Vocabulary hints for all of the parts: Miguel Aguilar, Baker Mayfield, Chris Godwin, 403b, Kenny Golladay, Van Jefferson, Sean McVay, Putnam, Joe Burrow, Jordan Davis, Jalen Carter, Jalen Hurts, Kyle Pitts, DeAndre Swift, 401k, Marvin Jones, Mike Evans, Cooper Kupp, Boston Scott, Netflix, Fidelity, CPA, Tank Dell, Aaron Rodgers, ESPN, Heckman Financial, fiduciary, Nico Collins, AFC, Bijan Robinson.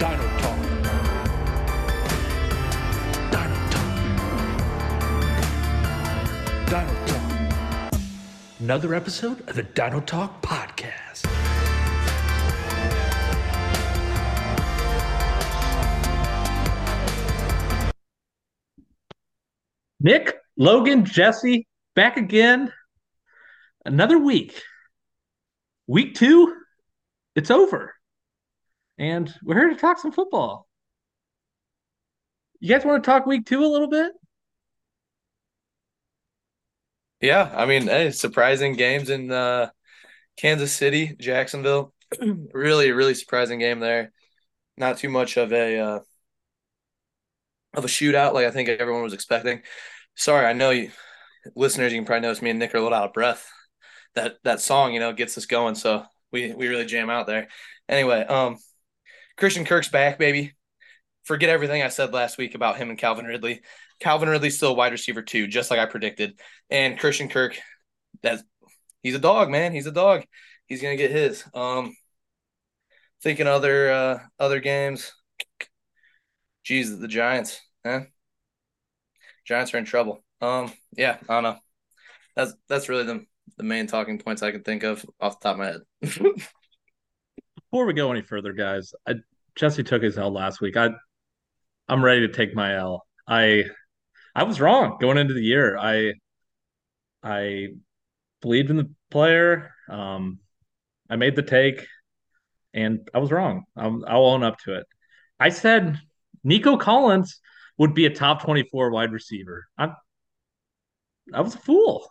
Dino Talk. Dino Talk. Dino Talk. Another episode of the Dino Talk Podcast. Nick, Logan, Jesse, back again. Another week. Week two, it's over. And we're here to talk some football. You guys want to talk week two a little bit? Yeah, I mean, hey, surprising games in Kansas City, Jacksonville. Really surprising game there. Not too much of a shootout like I think everyone was expecting. Sorry, I know you listeners, you can probably notice me and Nick are a little out of breath. That song, you know, gets us going, so we really jam out there. Anyway, Christian Kirk's back, baby. Forget everything I said last week about him and Calvin Ridley. Calvin Ridley's still a wide receiver too, just like I predicted. And Christian Kirk, he's a dog, man. He's a dog. He's gonna get his. Thinking other games. Geez, the Giants, huh? Giants are in trouble. Yeah, I don't know. That's really the main talking points I can think of off the top of my head. Before we go any further, guys, Jesse took his L last week. I'm ready to take my L. I was wrong going into the year. I believed in the player. I made the take, and I was wrong. I'll own up to it. I said Nico Collins would be a top 24 wide receiver. I was a fool.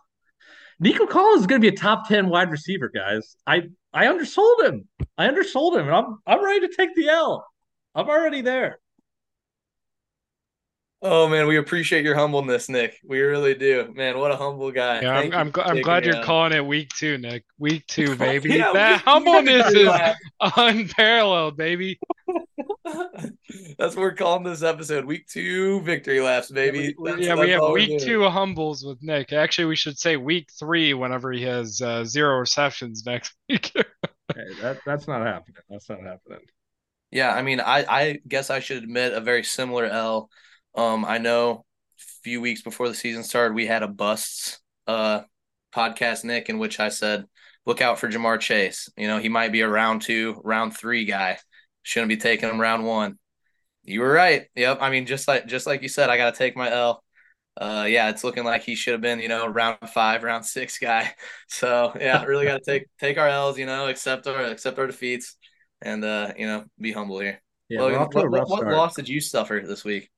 Nico Collins is going to be a top 10 wide receiver, guys. I undersold him. And I'm ready to take the L. I'm already there. Oh man, we appreciate your humbleness, Nick. We really do, man. What a humble guy. Yeah, I'm glad you're calling it week two, Nick. Week two, baby. Yeah, that humbleness is unparalleled, baby. That's what we're calling this episode. Week two victory laps, baby. We have week two humbles with Nick. Actually, we should say week three whenever he has zero receptions next week. Hey, that's not happening. Yeah, I mean, I guess I should admit a very similar L. I know a few weeks before the season started, we had a busts podcast, Nick, in which I said, look out for Jamar Chase. You know, he might be a round two, round three guy. Shouldn't be taking him round one. You were right. Yep. I mean, just like you said, I got to take my L. Yeah, it's looking like he should have been, you know, round five, round six guy. So yeah, really got to take our L's, you know, accept our defeats and, you know, be humble here. Yeah, Logan, what loss did you suffer this week?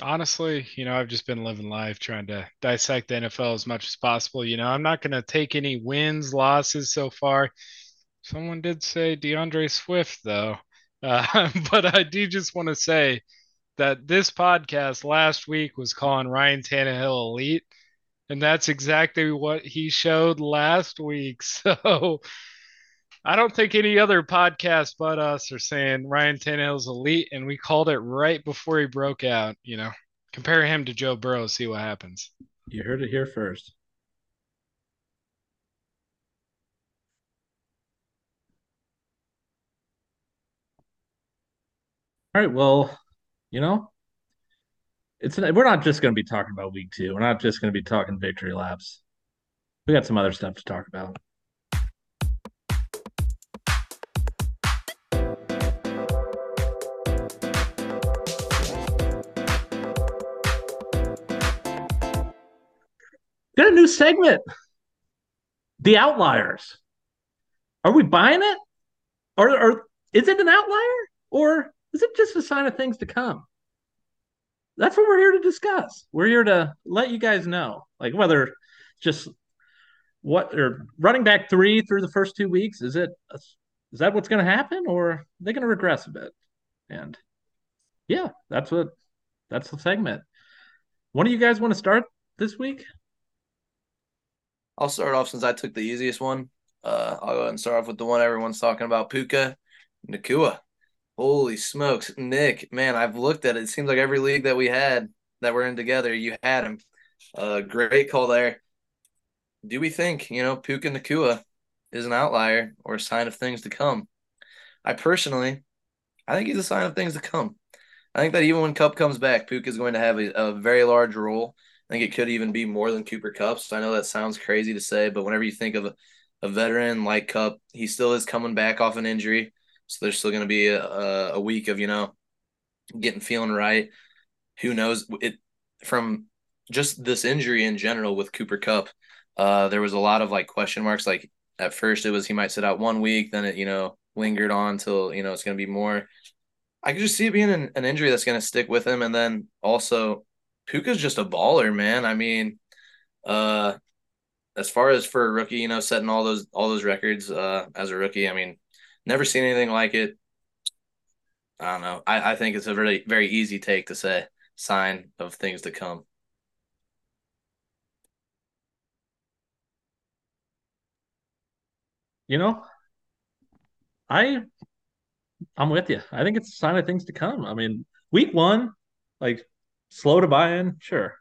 Honestly, you know, I've just been living life trying to dissect the NFL as much as possible. You know, I'm not going to take any wins, losses so far. Someone did say DeAndre Swift, though. But I do just want to say that this podcast last week was calling Ryan Tannehill elite, and that's exactly what he showed last week. So I don't think any other podcast but us are saying Ryan Tannehill's elite, and we called it right before he broke out. You know, compare him to Joe Burrow, see what happens. You heard it here first. All right, well, you know, we're not just going to be talking about week two. We're not just going to be talking victory laps. We got some other stuff to talk about. Got a new segment, The Outliers. Are we buying it? Or is it an outlier? Or is it just a sign of things to come? That's what we're here to discuss. We're here to let you guys know, like whether just what or running back three through the first 2 weeks, is that what's going to happen, or are they going to regress a bit? And yeah, that's the segment. What do you guys want to start this week? I'll start off since I took the easiest one. I'll go ahead and start off with the one everyone's talking about, Puka Nacua. Holy smokes, Nick, man, I've looked at it. It seems like every league that we had that we're in together, you had him. Great call there. Do we think, you know, Puka Nacua is an outlier or a sign of things to come? I personally I think he's a sign of things to come. I think that even when Kupp comes back, Puka is going to have a very large role. I think it could even be more than Cooper Kupp's. I know that sounds crazy to say, but whenever you think of a veteran like Kupp, he still is coming back off an injury. So there's still going to be a week of, you know, getting feeling right. Who knows? It from just this injury in general with Cooper Kupp, there was a lot of like question marks. Like at first it was he might sit out 1 week, then it, you know, lingered on till, you know, it's going to be more. I could just see it being an injury that's going to stick with him. And then also Puka's just a baller, man. I mean, as far as for a rookie, you know, setting all those records as a rookie, I mean, never seen anything like it. I don't know. I think it's a very, very easy take to say sign of things to come. You know, I'm with you. I think it's a sign of things to come. I mean, week one, like, slow to buy in, sure.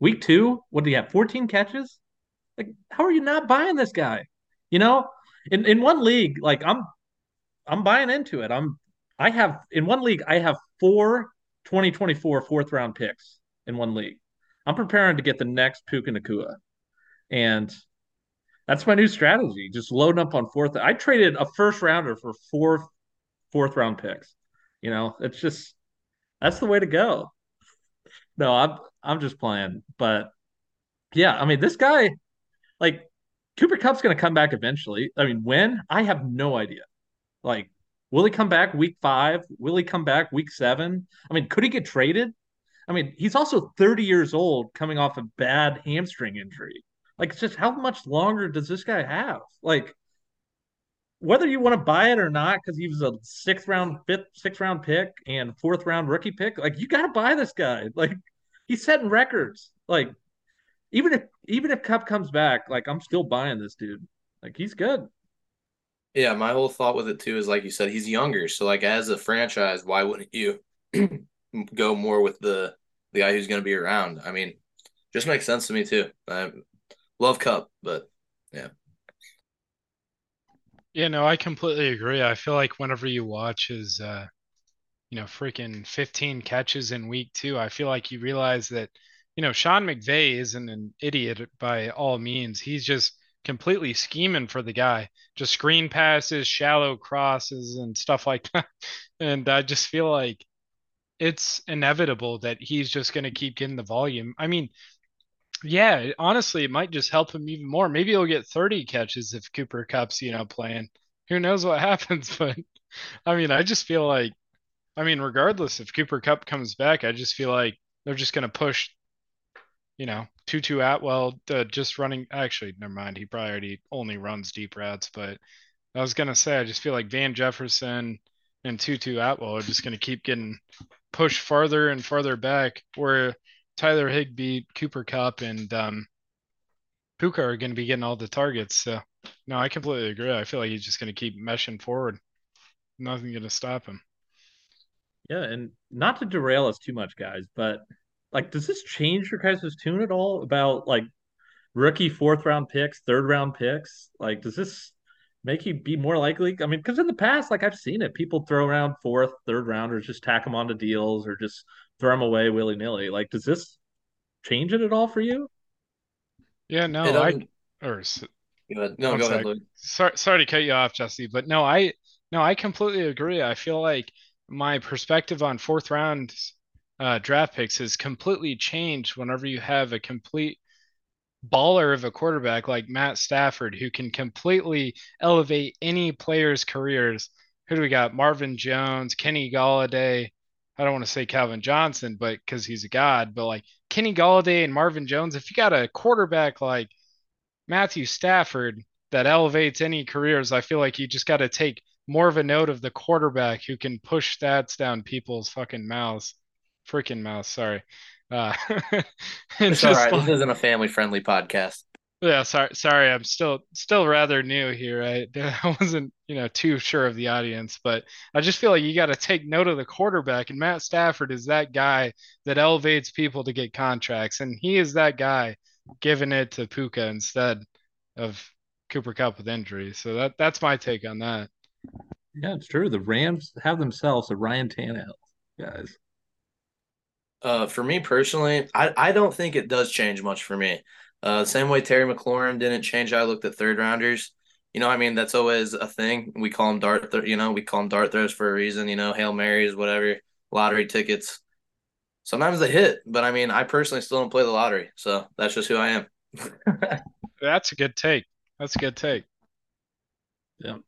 Week two, what do you have, 14 catches? Like, how are you not buying this guy? You know, in one league, like, I'm buying into it. I have four 2024 fourth-round picks in one league. I'm preparing to get the next Puka Nacua. And that's my new strategy, just loading up on fourth. I traded a first-rounder for four fourth-round picks. You know, it's just – that's the way to go. No, I'm just playing. But, yeah, I mean, this guy – like, Cooper Kupp's going to come back eventually. I mean, when? I have no idea. Like, will he come back week 5? Will he come back week 7? I mean, could he get traded? I mean, he's also 30 years old coming off a bad hamstring injury. Like, it's just how much longer does this guy have? Like, whether you want to buy it or not, because he was a sixth round pick and fourth round rookie pick, like, you got to buy this guy. Like, he's setting records. Like, even if Kupp comes back, like, I'm still buying this dude. Like, he's good. Yeah, my whole thought with it too is, like you said, he's younger. So, like, as a franchise, why wouldn't you go more with the guy who's going to be around? I mean, just makes sense to me too. I love Kupp, but yeah. Yeah, no, I completely agree. I feel like whenever you watch his, you know, freaking 15 catches in week 2, I feel like you realize that, you know, Sean McVay isn't an idiot by all means. He's just completely scheming for the guy, just screen passes, shallow crosses and stuff like that. And I just feel like it's inevitable that he's just going to keep getting the volume. I mean, yeah, honestly, it might just help him even more. Maybe he'll get 30 catches if Cooper Kupp's, you know, playing. Who knows what happens? But I mean, I just feel like, I mean, regardless if Cooper Kupp comes back, I just feel like they're just going to push, you know, Tutu Atwell just running. Actually, never mind. He probably already only runs deep routes. But I was going to say, I just feel like Van Jefferson and Tutu Atwell are just going to keep getting pushed farther and farther back, where Tyler Higbee, Cooper Kupp, and Puka are going to be getting all the targets. So, no, I completely agree. I feel like he's just going to keep meshing forward. Nothing going to stop him. Yeah, and not to derail us too much, guys, but, like, does this change your guys' tune at all about, like, rookie fourth-round picks, third-round picks? Like, does this make you be more likely? I mean, because in the past, like, I've seen it. People throw around fourth, third-rounders, just tack them onto deals or just – throw him away willy-nilly. Like, does this change it at all for you? Yeah, no, go ahead, Luke. Sorry to cut you off, Jesse, but no, I completely agree. I feel like my perspective on fourth round draft picks has completely changed whenever you have a complete baller of a quarterback like Matt Stafford, who can completely elevate any player's careers. Who do we got? Marvin Jones, Kenny Golladay. I don't want to say Calvin Johnson, but because he's a god, but like Kenny Golladay and Marvin Jones, if you got a quarterback like Matthew Stafford that elevates any careers, I feel like you just got to take more of a note of the quarterback who can push stats down people's fucking mouths. Freaking mouths, sorry. It's all right. Like, this isn't a family-friendly podcast. Yeah, sorry. I'm still rather new here. I wasn't, you know, too sure of the audience, but I just feel like you got to take note of the quarterback, and Matt Stafford is that guy that elevates people to get contracts, and he is that guy giving it to Puka instead of Cooper Kupp with injury. So that's my take on that. Yeah, it's true. The Rams have themselves a Ryan Tannehill, guys. For me personally, I don't think it does change much for me. Same way Terry McLaurin didn't change, I looked at third rounders. You know, I mean, that's always a thing. We call them dart throws for a reason, Hail Marys, whatever, lottery tickets. Sometimes they hit, but I mean, I personally still don't play the lottery. So that's just who I am. That's a good take. Yeah.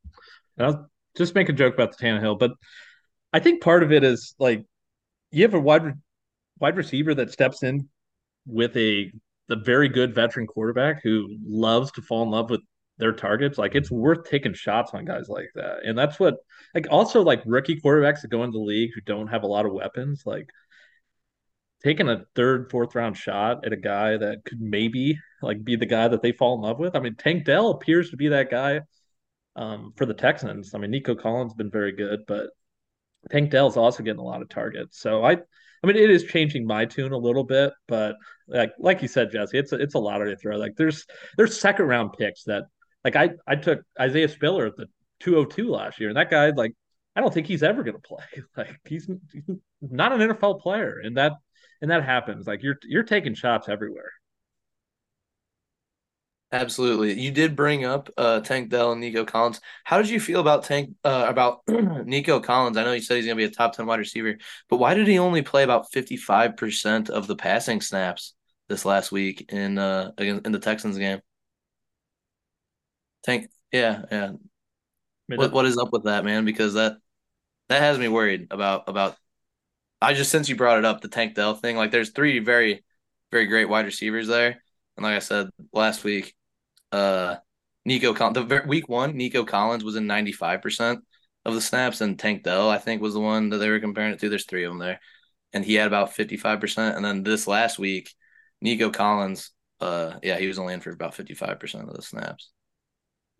I'll just make a joke about the Tannehill, but I think part of it is like you have a wide receiver that steps in with a very good veteran quarterback who loves to fall in love with their targets. Like it's worth taking shots on guys like that. And that's what also rookie quarterbacks that go into the league who don't have a lot of weapons, like taking a third, fourth round shot at a guy that could maybe be the guy that they fall in love with. I mean, Tank Dell appears to be that guy for the Texans. I mean, Nico Collins has been very good, but Tank Dell's also getting a lot of targets. So I mean, it is changing my tune a little bit, but like you said, Jesse, it's a lottery throw. Like there's second round picks that I took Isaiah Spiller at the 202 last year, and that guy I don't think he's ever going to play. He's not an NFL player, and that happens. You're taking shots everywhere. Absolutely. You did bring up Tank Dell and Nico Collins. How did you feel about Nico Collins? I know you said he's going to be a top 10 wide receiver, but why did he only play about 55% of the passing snaps this last week in the Texans game? Tank, yeah. What is up with that, man? Because that has me worried about. I just, since you brought it up, the Tank Dell thing. There's three very, very great wide receivers there, and like I said last week, week one, Nico Collins was in 95% of the snaps, and Tank Dell, I think, was the one that they were comparing it to. There's three of them there, and he had about 55%. And then this last week, Nico Collins, he was only in for about 55% of the snaps.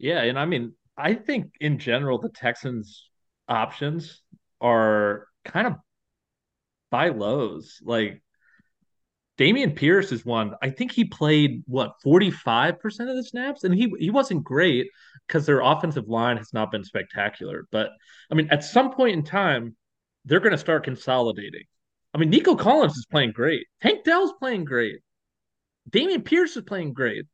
Yeah, and I mean, I think in general the Texans' options are kind of buy lows. Dameon Pierce is one. I think he played 45% of the snaps, and he wasn't great because their offensive line has not been spectacular. But I mean, at some point in time, they're going to start consolidating. I mean, Nico Collins is playing great. Tank Dell's playing great. Dameon Pierce is playing great.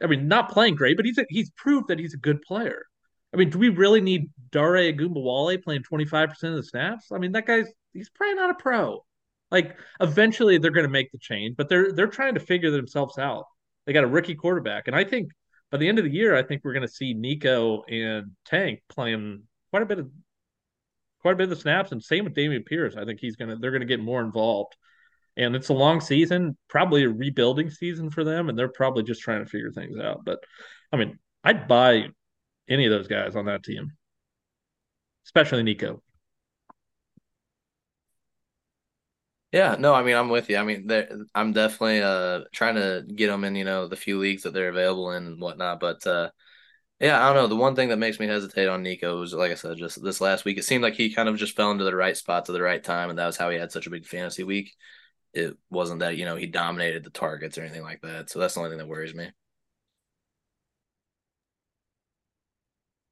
Not playing great, but he's proved that he's a good player. I mean, do we really need Dare Agumbawale playing 25% of the snaps? I mean, that he's probably not a pro. Eventually they're going to make the change, but they're trying to figure themselves out. They got a rookie quarterback, and I think by the end of the year, I think we're going to see Nico and Tank playing quite a bit of the snaps, and same with Dameon Pierce. I think they're going to get more involved. And it's a long season, probably a rebuilding season for them, and they're probably just trying to figure things out. But, I mean, I'd buy any of those guys on that team, especially Nico. Yeah, no, I mean, I'm with you. I mean, I'm definitely trying to get them in, the few leagues that they're available in and whatnot. But, yeah, I don't know. The one thing that makes me hesitate on Nico was, like I said, just this last week, it seemed like he kind of just fell into the right spot to the right time, and that was how he had such a big fantasy week. It wasn't that, he dominated the targets or anything like that. So that's the only thing that worries me.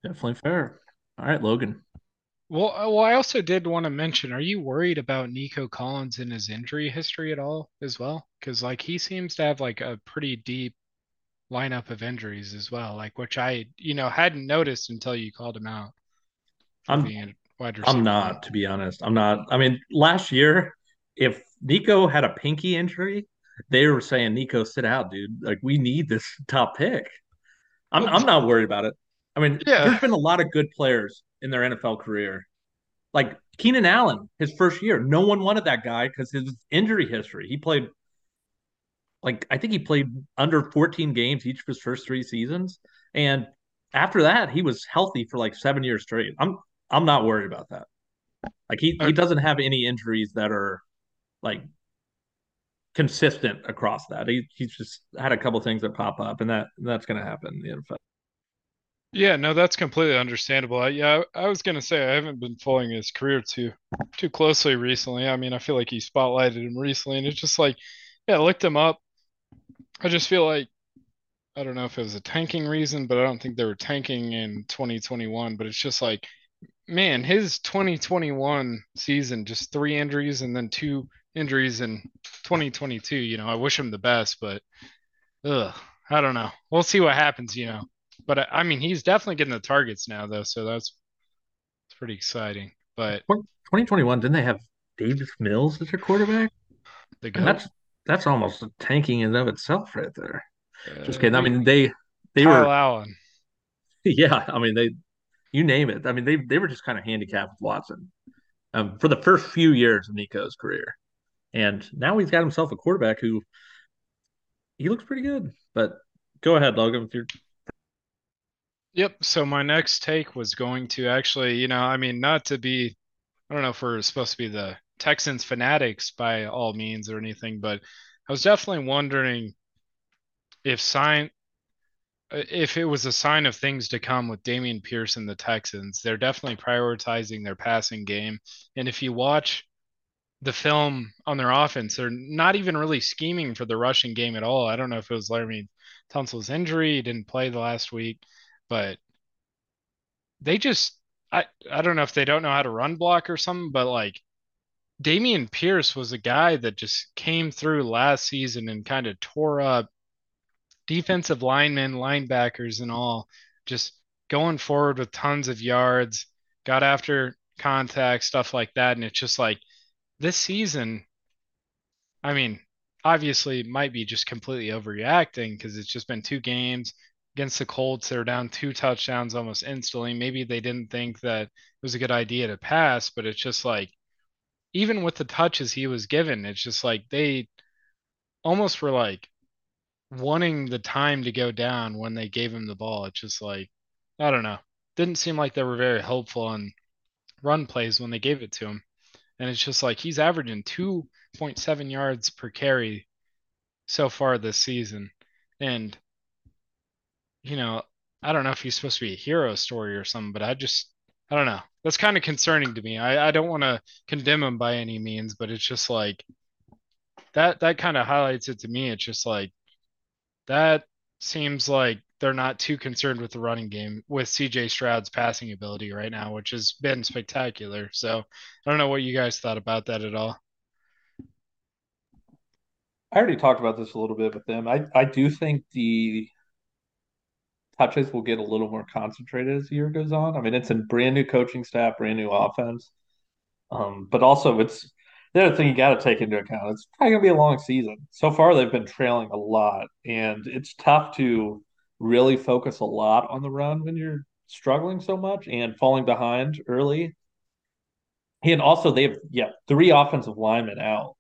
Definitely fair. All right, Logan. Well, I also did want to mention, are you worried about Nico Collins and his injury history at all as well? Because, he seems to have, a pretty deep lineup of injuries as well, which I, hadn't noticed until you called him out. I'm not, to be honest. I'm not. I mean, last year, if Nico had a pinky injury, they were saying, Nico, sit out, dude. We need this top pick. I'm not worried about it. I mean, There's been a lot of good players in their NFL career. Keenan Allen, his first year, no one wanted that guy because his injury history. He played, I think he played under 14 games each of his first three seasons. And after that, he was healthy for 7 years straight. I'm not worried about that. He doesn't have any injuries that are consistent across that. He's just had a couple things that pop up, and that's going to happen in the NFL. Yeah, no, that's completely understandable. I was going to say I haven't been following his career too closely recently. I mean, I feel like he spotlighted him recently, and it's just I looked him up. I just feel I don't know if it was a tanking reason, but I don't think they were tanking in 2021. But it's just man, his 2021 season, just 3 injuries and then 2 injuries in 2022. You know, I wish him the best, but I don't know. We'll see what happens, you know. But I mean, he's definitely getting the targets now, though, so that's pretty exciting. But 2021, didn't they have Davis Mills as their quarterback? That's almost a tanking in and of itself, right there. Just kidding. I mean, they were Allen. Yeah, I mean you name it. I mean they were just kind of handicapped with Watson for the first few years of Nico's career, and now he's got himself a quarterback who he looks pretty good. But go ahead, Logan. Yep. So my next take was going to actually, you know, I mean, not to be, I don't know if we're supposed to be the Texans fanatics by all means or anything, but I was definitely wondering if it was a sign of things to come with Dameon Pierce and the Texans. They're definitely prioritizing their passing game. And if you watch the film on their offense, they're not even really scheming for the rushing game at all. I don't know if it was Laramie Tunsil's injury. He didn't play the last week, but they just, I don't know if they don't know how to run block or something, but like Dameon Pierce was a guy that just came through last season and kind of tore up defensive linemen, linebackers, and all, just going forward with tons of yards, got after contact, stuff like that. And it's just like this season, I mean, obviously it might be just completely overreacting because it's just been 2 games against the Colts. They're down 2 touchdowns almost instantly. Maybe they didn't think that it was a good idea to pass, but it's just like even with the touches he was given, it's just like they almost were like wanting the time to go down when they gave him the ball. It's just like, I don't know. Didn't seem like they were very helpful on run plays when they gave it to him. And it's just like he's averaging 2.7 yards per carry so far this season. And, you know, I don't know if he's supposed to be a hero story or something, but I don't know. That's kind of concerning to me. I don't want to condemn him by any means, but it's just like that kind of highlights it to me. It's just like, that seems like they're not too concerned with the running game with CJ Stroud's passing ability right now, which has been spectacular. So I don't know what you guys thought about that at all. I already talked about this a little bit with them. I do think the touches will get a little more concentrated as the year goes on. I mean, it's a brand new coaching staff, brand new offense. But also it's the other thing you got to take into account, it's probably going to be a long season. So far, they've been trailing a lot, and it's tough to really focus a lot on the run when you're struggling so much and falling behind early. And also, they have 3 offensive linemen out.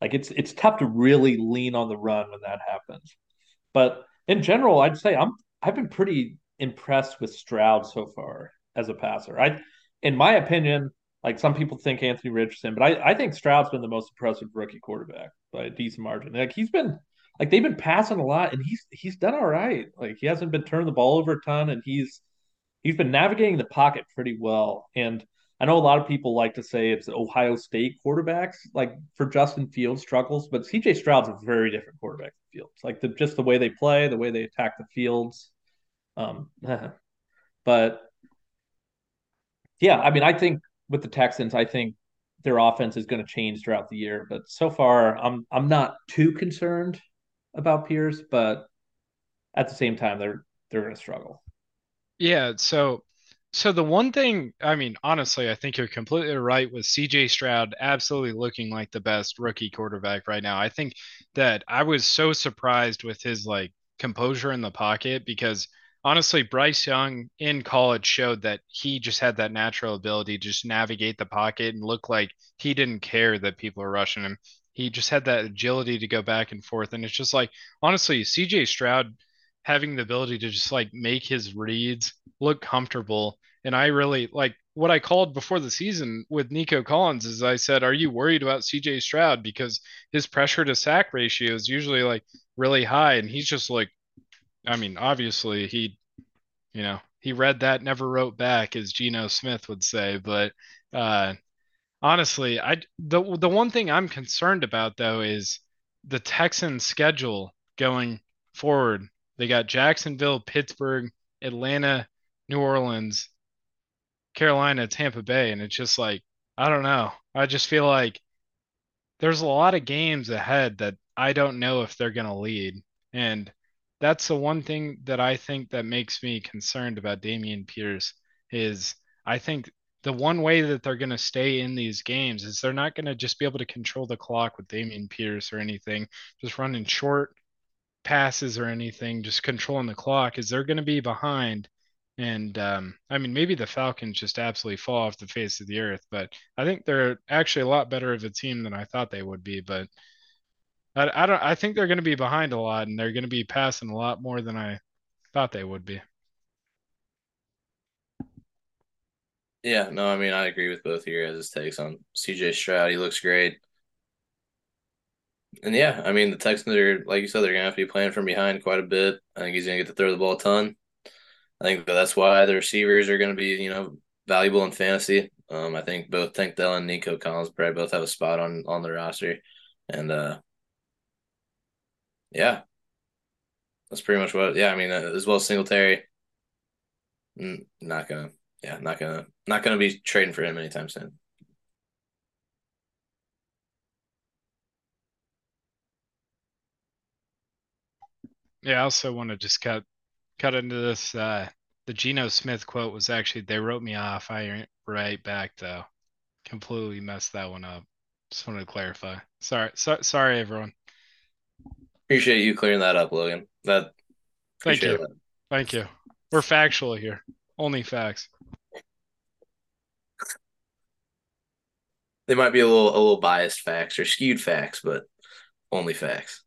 Like, it's tough to really lean on the run when that happens. But in general, I'd say I've been pretty impressed with Stroud so far as a passer. In my opinion, like some people think Anthony Richardson, but I think Stroud's been the most impressive rookie quarterback by a decent margin. Like they've been passing a lot, and he's done all right. Like he hasn't been turning the ball over a ton, and he's been navigating the pocket pretty well. And I know a lot of people like to say it's Ohio State quarterbacks, like for Justin Fields struggles, but CJ Stroud's a very different quarterback than Fields. Like just the way they play, the way they attack the fields. But yeah, I mean, I think with the Texans, I think their offense is going to change throughout the year. But so far, I'm not too concerned about Pierce, but at the same time, they're going to struggle. Yeah, so the one thing, I mean, honestly, I think you're completely right with CJ Stroud absolutely looking like the best rookie quarterback right now. I think that I was so surprised with his like composure in the pocket because honestly, Bryce Young in college showed that he just had that natural ability to just navigate the pocket and look like he didn't care that people were rushing him. He just had that agility to go back and forth. And it's just like, honestly, CJ Stroud having the ability to just like make his reads look comfortable. And I really like what I called before the season with Nico Collins is I said, are you worried about CJ Stroud? Because his pressure to sack ratio is usually like really high. And he's just like, I mean, obviously he read that, never wrote back, as Geno Smith would say. But honestly, the one thing I'm concerned about though is the Texans' schedule going forward. They got Jacksonville, Pittsburgh, Atlanta, New Orleans, Carolina, Tampa Bay, and it's just like, I don't know. I just feel like there's a lot of games ahead that I don't know if they're going to lead. And that's the one thing that I think that makes me concerned about Dameon Pierce is I think the one way that they're going to stay in these games is they're not going to just be able to control the clock with Dameon Pierce or anything, just running short passes or anything, just controlling the clock, is they're going to be behind. And I mean, maybe the Falcons just absolutely fall off the face of the earth, but I think they're actually a lot better of a team than I thought they would be. But I think they're going to be behind a lot, and they're going to be passing a lot more than I thought they would be. Yeah, no, I mean, I agree with both of your guys' takes on CJ Stroud. He looks great. And yeah, I mean, the Texans are, like you said, they're going to have to be playing from behind quite a bit. I think he's going to get to throw the ball a ton. I think that's why the receivers are going to be, you know, valuable in fantasy. I think both Tank Dell and Nico Collins probably both have a spot on the roster. And yeah, that's pretty much what. Yeah, I mean, as well as Singletary, not gonna be trading for him anytime soon. Yeah, I also want to just cut into this. The Geno Smith quote was actually, "They wrote me off. I ain't right back though." Completely messed that one up. Just wanted to clarify. Sorry, everyone. Appreciate you clearing that up, Logan. Thank you. We're factual here. Only facts. They might be a little biased facts or skewed facts, but only facts.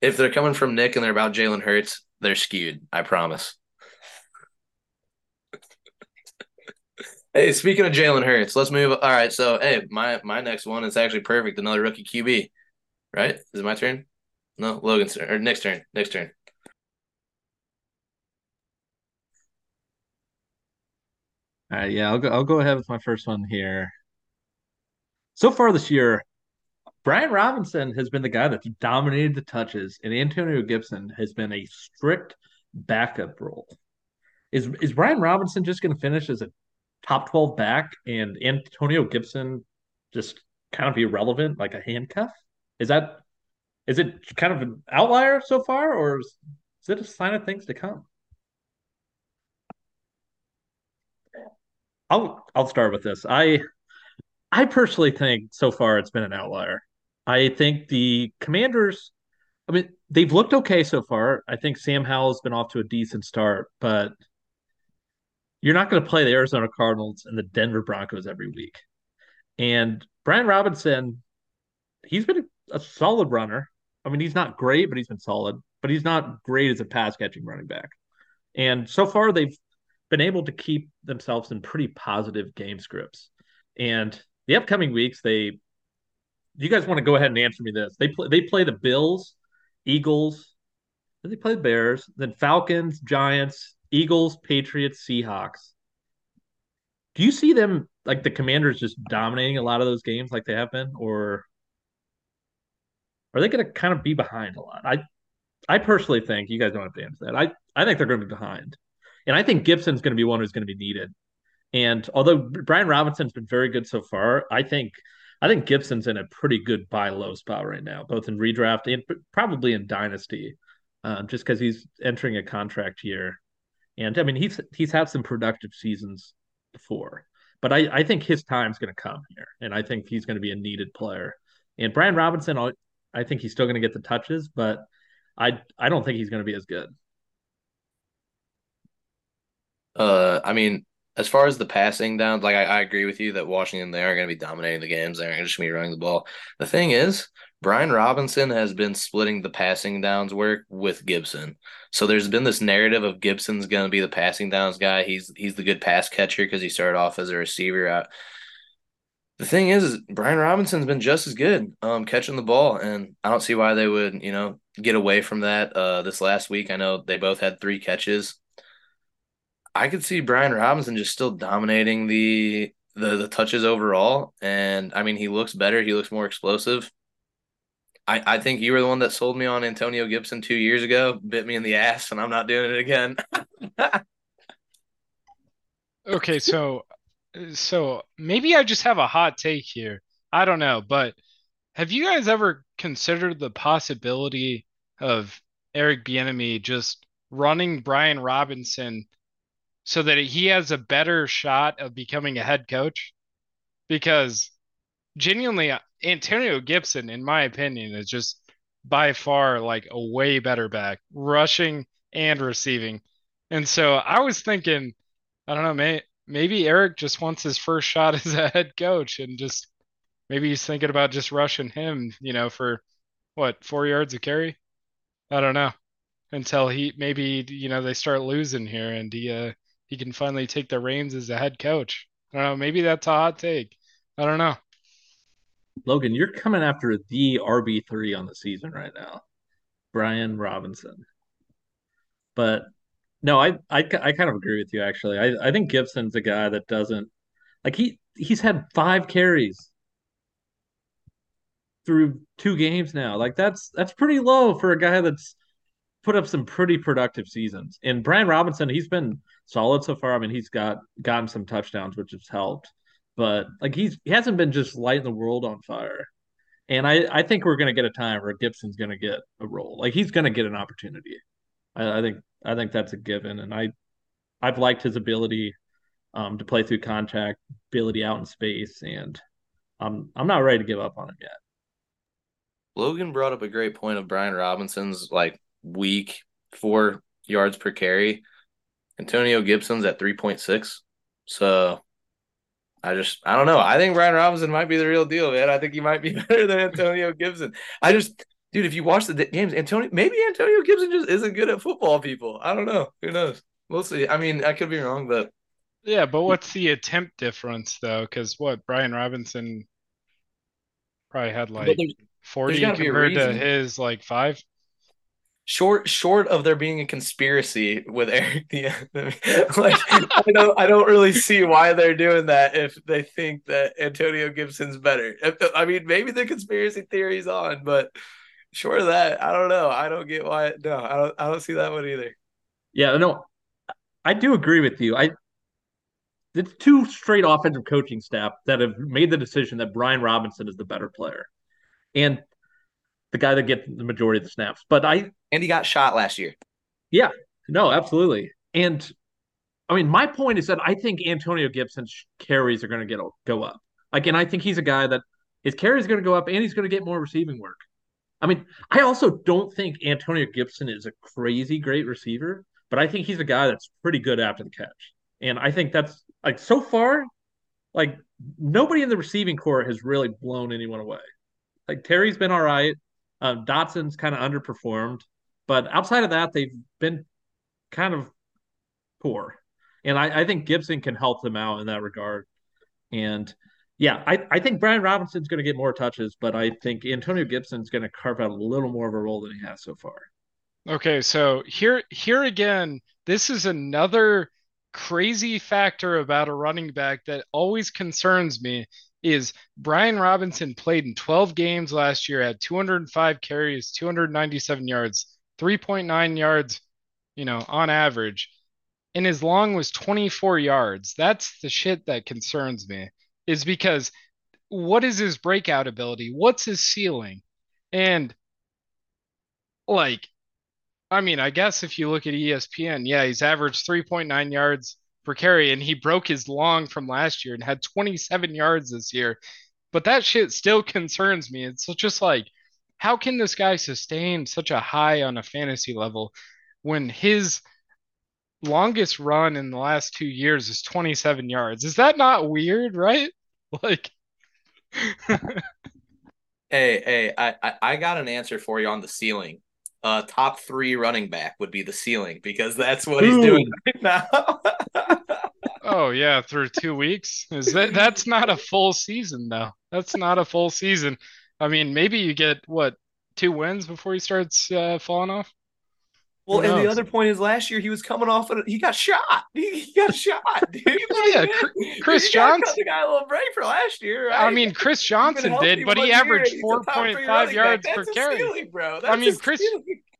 If they're coming from Nick and they're about Jalen Hurts, they're skewed. I promise. Hey, speaking of Jalen Hurts, let's move. All right, so hey, my next one is actually perfect. Another rookie QB, right? Is it my turn? No, Logan's turn, or Nick's turn. Nick's turn. All right, yeah, I'll go ahead with my first one here. So far this year, Brian Robinson has been the guy that's dominated the touches, and Antonio Gibson has been a strict backup role. Is Brian Robinson just going to finish as a top 12 back, and Antonio Gibson just kind of irrelevant, like a handcuff? Is it kind of an outlier so far, or is it a sign of things to come? I'll start with this. I personally think so far it's been an outlier. I think the Commanders, I mean, they've looked okay so far. I think Sam Howell's been off to a decent start, but you're not going to play the Arizona Cardinals and the Denver Broncos every week. And Brian Robinson, he's been a solid runner. I mean, he's not great, but he's been solid. But he's not great as a pass-catching running back. And so far, they've been able to keep themselves in pretty positive game scripts. And the upcoming weeks, you guys want to go ahead and answer me this. They play the Bills, Eagles, then they play the Bears, then Falcons, Giants, Eagles, Patriots, Seahawks. Do you see them, like the Commanders, just dominating a lot of those games like they have been, or are they going to kind of be behind a lot? I personally think, you guys don't have to answer that, I think they're going to be behind. And I think Gibson's going to be one who's going to be needed. And although Brian Robinson's been very good so far, I think Gibson's in a pretty good buy low spot right now, both in redraft and probably in dynasty, just because he's entering a contract year. And I mean, he's had some productive seasons before, but I think his time's going to come here, and I think he's going to be a needed player. And Brian Robinson, I think he's still going to get the touches, but I don't think he's going to be as good. I mean, as far as the passing down, like I agree with you that Washington, they aren't going to be dominating the games. They aren't just going to be running the ball. The thing is, Brian Robinson has been splitting the passing downs work with Gibson. So there's been this narrative of Gibson's going to be the passing downs guy. He's the good pass catcher because he started off as a receiver out. The thing is Brian Robinson's been just as good catching the ball, and I don't see why they would, you know, get away from that this last week. I know they both had 3 catches. I could see Brian Robinson just still dominating the touches overall, and I mean, he looks better. He looks more explosive. I think you were the one that sold me on Antonio Gibson 2 years ago, bit me in the ass, and I'm not doing it again. Okay, so maybe I just have a hot take here. I don't know, but have you guys ever considered the possibility of Eric Bieniemy just running Brian Robinson so that he has a better shot of becoming a head coach? Because genuinely, Antonio Gibson, in my opinion, is just by far like a way better back, rushing and receiving. And so I was thinking, I don't know, maybe Eric just wants his first shot as a head coach, and just maybe he's thinking about just rushing him, for what, 4 yards a carry? I don't know. Until they start losing here and he can finally take the reins as a head coach. I don't know. Maybe that's a hot take. I don't know. Logan, you're coming after the RB3 on the season right now, Brian Robinson. But no, I kind of agree with you, actually. I think Gibson's a guy that doesn't – like he's had 5 carries through 2 games now. Like that's pretty low for a guy that's put up some pretty productive seasons. And Brian Robinson, he's been solid so far. I mean, he's gotten some touchdowns, which has helped. But like he hasn't been just lighting the world on fire. And I think we're going to get a time where Gibson's going to get a role. Like he's going to get an opportunity. I think that's a given. And I've liked his ability to play through contact, ability out in space, and I'm not ready to give up on him yet. Logan brought up a great point of Brian Robinson's like weak 4 yards per carry. Antonio Gibson's at 3.6. So I don't know. I think Brian Robinson might be the real deal, man. I think he might be better than Antonio Gibson. Dude, if you watch the games, Antonio Gibson just isn't good at football, people. I don't know. Who knows? We'll see. I mean, I could be wrong, but. Yeah, but what's the attempt difference, though? Because Brian Robinson probably had like 40 compared to his like 5. Short of there being a conspiracy with Eric Bieniemy, like I don't really see why they're doing that if they think that Antonio Gibson's better. I mean, maybe the conspiracy theory's on, but short of that, I don't know. I don't get why. No, I don't see that one either. Yeah, no, I do agree with you. It's 2 straight offensive coaching staff that have made the decision that Brian Robinson is the better player, and the guy that gets the majority of the snaps. And he got shot last year. Yeah. No, absolutely. And, I mean, my point is that I think Antonio Gibson's carries are going to go up. Like, and I think he's a guy that his carries are going to go up and he's going to get more receiving work. I mean, I also don't think Antonio Gibson is a crazy great receiver, but I think he's a guy that's pretty good after the catch. And I think that's, like, so far, like, nobody in the receiving corps has really blown anyone away. Like, Terry's been all right. Dotson's kind of underperformed, but outside of that, they've been kind of poor. And I think Gibson can help them out in that regard. And yeah, I think Brian Robinson's going to get more touches, but I think Antonio Gibson's going to carve out a little more of a role than he has so far. Okay, so here again, this is another crazy factor about a running back that always concerns me. Is Brian Robinson played in 12 games last year, had 205 carries, 297 yards, 3.9 yards, on average, and his long was 24 yards. That's the shit that concerns me, is because what is his breakout ability? What's his ceiling? And, like, I mean, I guess if you look at ESPN, yeah, he's averaged 3.9 yards per carry, and he broke his long from last year and had 27 yards this year. But that shit still concerns me. It's just like, how can this guy sustain such a high on a fantasy level when his longest run in the last 2 years is 27 yards? Is that not weird, right? Like, hey, I got an answer for you on the ceiling. Top 3 running back would be the ceiling, because that's what he's doing right now. Oh, yeah, through 2 weeks. That's not a full season, though. That's not a full season. I mean, maybe you get, 2 wins before he starts falling off? Well, and the other point is last year he was coming off – he got shot. He got shot, dude. Yeah, Chris Johnson. He got a little break for last year, right? I mean, Chris Johnson did, but he averaged 4.5 yards per carry. Stealing, bro. I mean,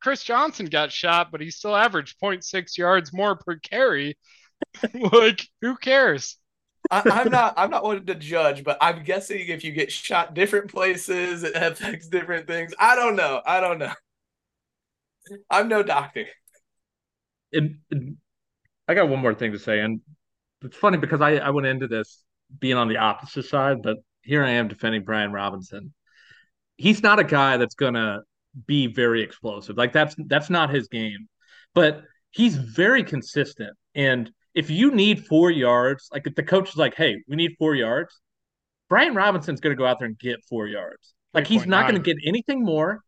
Chris Johnson got shot, but he still averaged 0.6 yards more per carry. Like, who cares? I'm not one to judge, but I'm guessing if you get shot different places, it affects different things. I don't know. I'm no doctor. And I got one more thing to say, and it's funny because I went into this being on the opposite side, but here I am defending Brian Robinson. He's not a guy that's going to be very explosive. Like, that's not his game. But he's very consistent. And if you need 4 yards, like if the coach is like, hey, we need 4 yards, Brian Robinson's going to go out there and get 4 yards. Like, he's not going to get anything more,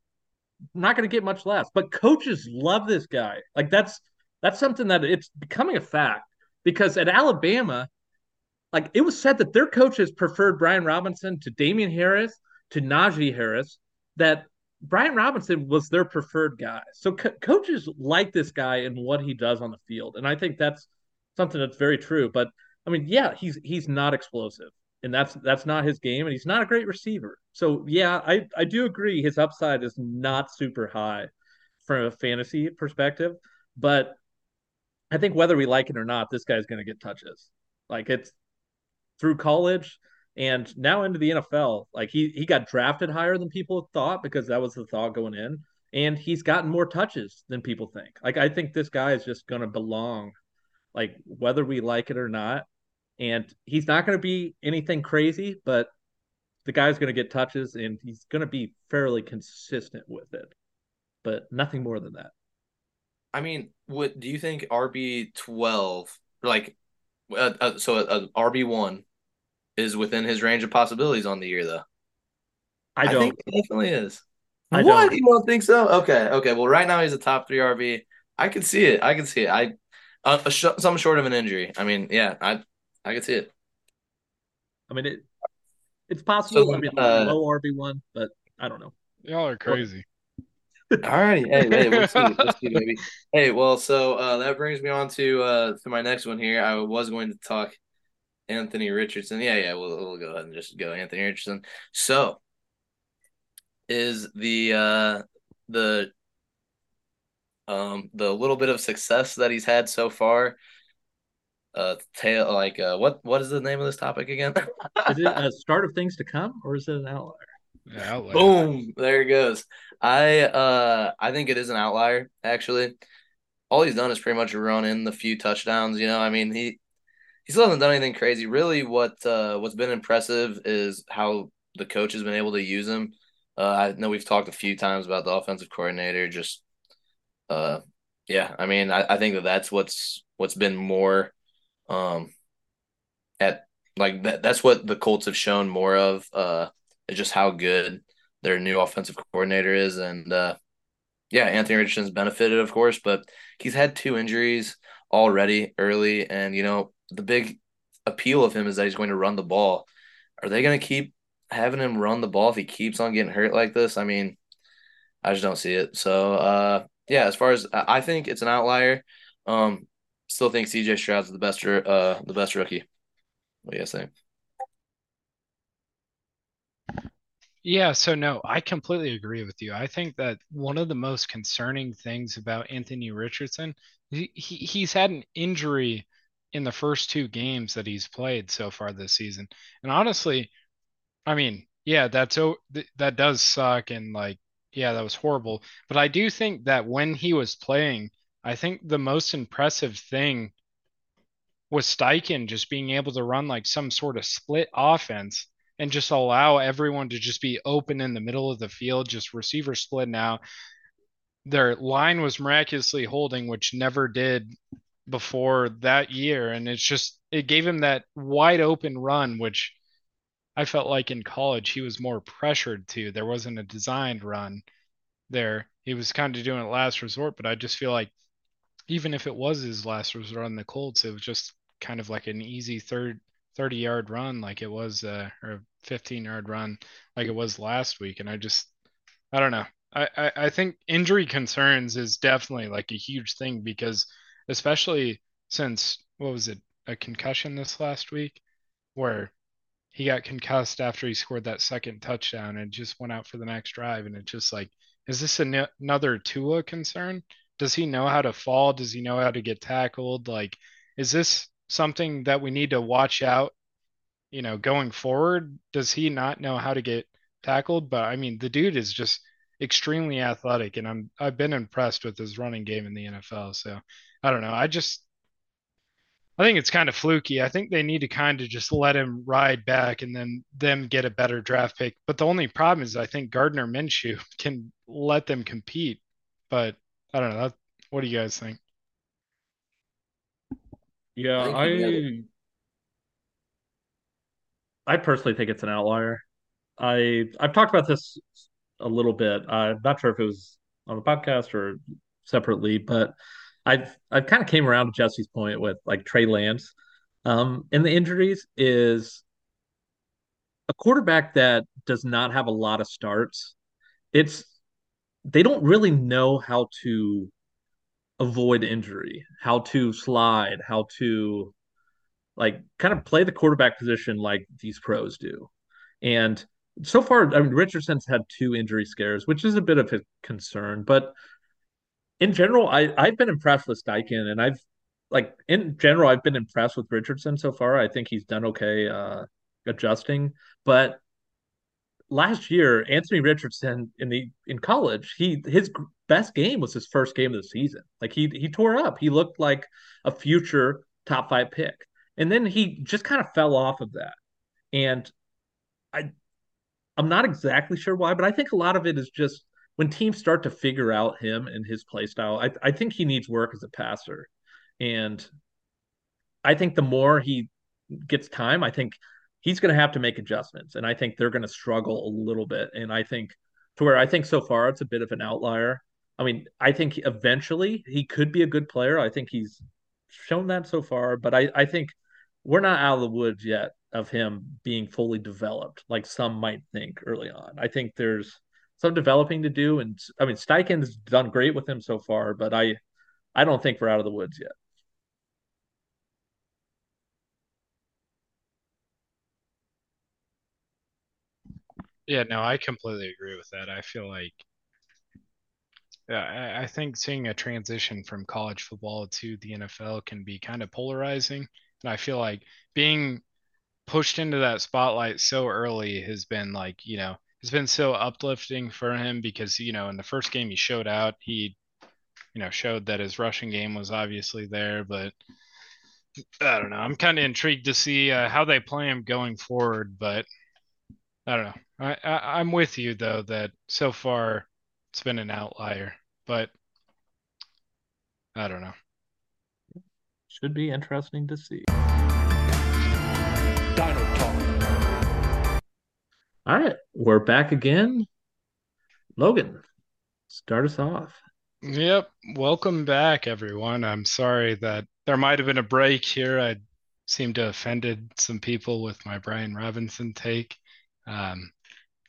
not going to get much less. But coaches love this guy. Like, that's something that it's becoming a fact. Because at Alabama, like, it was said that their coaches preferred Brian Robinson to Damian Harris, to Najee Harris, that Brian Robinson was their preferred guy. So coaches like this guy and what he does on the field. And I think that's something that's very true. But, I mean, yeah, he's not explosive. And that's not his game. And he's not a great receiver. So, yeah, I do agree his upside is not super high from a fantasy perspective. But I think whether we like it or not, this guy's going to get touches. Like, it's through college – and now into the NFL, like he got drafted higher than people thought because that was the thought going in. And he's gotten more touches than people think. Like, I think this guy is just going to belong, like, whether we like it or not. And he's not going to be anything crazy, but the guy's going to get touches and he's going to be fairly consistent with it. But nothing more than that. I mean, what do you think RB12, like, RB1, is within his range of possibilities on the year, though? I don't. I think it definitely is. What? You don't think so? Okay. Well, right now he's a top 3 RB. I can see it. Something short of an injury. I mean, yeah, I can see it. I mean, it's possible. So, I mean, low RB1, but I don't know. Y'all are crazy. All right. Hey, we'll see, baby. Hey, well, so that brings me on to my next one here. I was going to talk Anthony Richardson. Yeah, we'll go ahead and just go Anthony Richardson. So, is the little bit of success that he's had so far, what is the name of this topic again? Is it a start of things to come, or is it an outlier? An outlier. Boom! There it goes. I think it is an outlier. Actually, all he's done is pretty much run in the few touchdowns. You know, I mean He still hasn't done anything crazy. Really, what's been impressive is how the coach has been able to use him. I know we've talked a few times about the offensive coordinator. Just, I mean, I think that's what's been more, that's what the Colts have shown more of. Is just how good their new offensive coordinator is, and Anthony Richardson's benefited, of course, but he's had 2 injuries already early, and the big appeal of him is that he's going to run the ball. Are they going to keep having him run the ball if he keeps on getting hurt like this? I mean, I just don't see it. So, as far as I think it's an outlier, still think CJ Stroud's the best rookie. What do you guys think? Yeah, so no, I completely agree with you. I think that one of the most concerning things about Anthony Richardson, he's had an injury in the first 2 games that he's played so far this season. And honestly, I mean, yeah, that does suck. And like, yeah, that was horrible. But I do think that when he was playing, I think the most impressive thing was Steichen just being able to run like some sort of split offense and just allow everyone to just be open in the middle of the field, just receiver split now. Their line was miraculously holding, which never did before that year, and it gave him that wide open run, which I felt like in college he was more pressured to. There wasn't a designed run there. He was kind of doing it last resort, but I just feel like even if it was his last resort on the Colts, it was just kind of like an easy 30-yard run like it was or 15-yard run like it was last week. And I don't know. I think injury concerns is definitely like a huge thing, because especially since, what was it, a concussion this last week where he got concussed after he scored that second touchdown and just went out for the next drive. And it's just like, is this another Tua concern? Does he know how to fall? Does he know how to get tackled? Like, Is this something that we need to watch out, you know, going forward? Does he not know how to get tackled? But I mean, the dude is just extremely athletic, and I've been impressed with his running game in the NFL. So I don't know. I think it's kind of fluky. I think they need to kind of just let him ride back and then them get a better draft pick. But the only problem is I think Gardner Minshew can let them compete. But I don't know. What do you guys think? Yeah, I personally think it's an outlier. I've talked about this a little bit. I'm not sure if it was on the podcast or separately, but I've kind of came around to Jesse's point with like Trey Lance and the injuries. Is a quarterback that does not have a lot of starts, they don't really know how to avoid injury, how to slide, how to like kind of play the quarterback position like these pros do. And so far, I mean, Richardson's had 2 injury scares, which is a bit of a concern, but in general, I've been impressed with Steichen, and I've been impressed with Richardson so far. I think he's done okay adjusting. But last year, Anthony Richardson in college, his best game was his first game of the season. Like he tore up. He looked like a future top 5 pick, and then he just kind of fell off of that. And I'm not exactly sure why, but I think a lot of it is just when teams start to figure out him and his play style. I think he needs work as a passer. And I think the more he gets time, I think he's going to have to make adjustments. And I think they're going to struggle a little bit. And I think so far it's a bit of an outlier. I mean, I think eventually he could be a good player. I think he's shown that so far. But I think we're not out of the woods yet of him being fully developed, like some might think early on. I think there's some developing to do, and I mean Steichen's done great with him so far, but I don't think we're out of the woods yet. Yeah, no, I completely agree with that. I feel like, yeah, I think seeing a transition from college football to the NFL can be kind of polarizing, and I feel like being pushed into that spotlight so early has been like, you know, it's been so uplifting for him because, you know, in the first game he showed out, he, you know, showed that his rushing game was obviously there, but I don't know. I'm kind of intrigued to see how they play him going forward, but I don't know. I'm with you though, that so far it's been an outlier, but I don't know. Should be interesting to see. Dino Talk. All right, we're back again. Logan, start us off. Yep, welcome back, everyone. I'm sorry that there might have been a break here. I seem to have offended some people with my Brian Robinson take.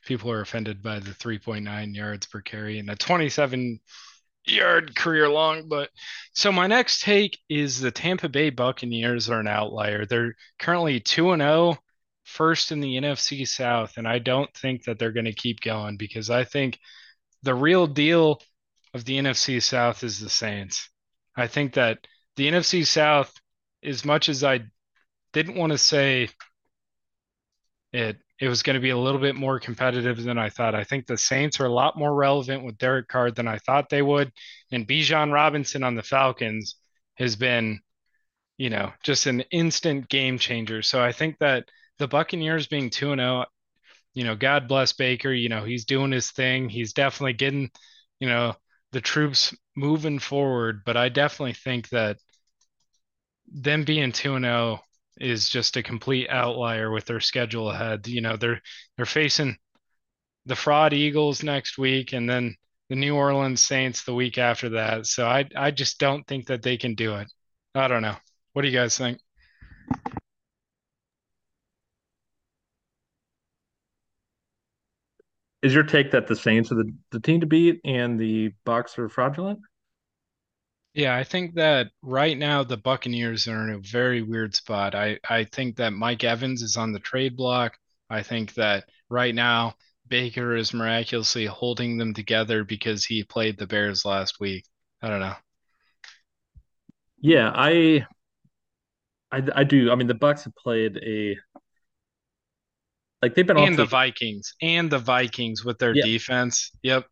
People are offended by the 3.9 yards per carry and the 27-yard career long. But so my next take is the Tampa Bay Buccaneers are an outlier. They're currently 2-0. First in the NFC South, and I don't think that they're going to keep going because I think the real deal of the NFC South is the Saints. I think that the NFC South, as much as I didn't want to say it was going to be a little bit more competitive than I thought. I think the Saints are a lot more relevant with Derek Carr than I thought they would, and Bijan Robinson on the Falcons has been, you know, just an instant game changer. So I think that the Buccaneers being 2-0, you know, God bless Baker. You know, he's doing his thing. He's definitely getting, you know, the troops moving forward. But I definitely think that them being 2-0 is just a complete outlier with their schedule ahead. You know, they're facing the fraud Eagles next week and then the New Orleans Saints the week after that. So I just don't think that they can do it. I don't know. What do you guys think? Is your take that the Saints are the team to beat and the Bucs are fraudulent? Yeah, I think that right now the Buccaneers are in a very weird spot. I think that Mike Evans is on the trade block. I think that right now Baker is miraculously holding them together because he played the Bears last week. I don't know. Yeah, I do. I mean, the Bucs have played a like they've been and the Vikings and the Vikings with their defense. Yep.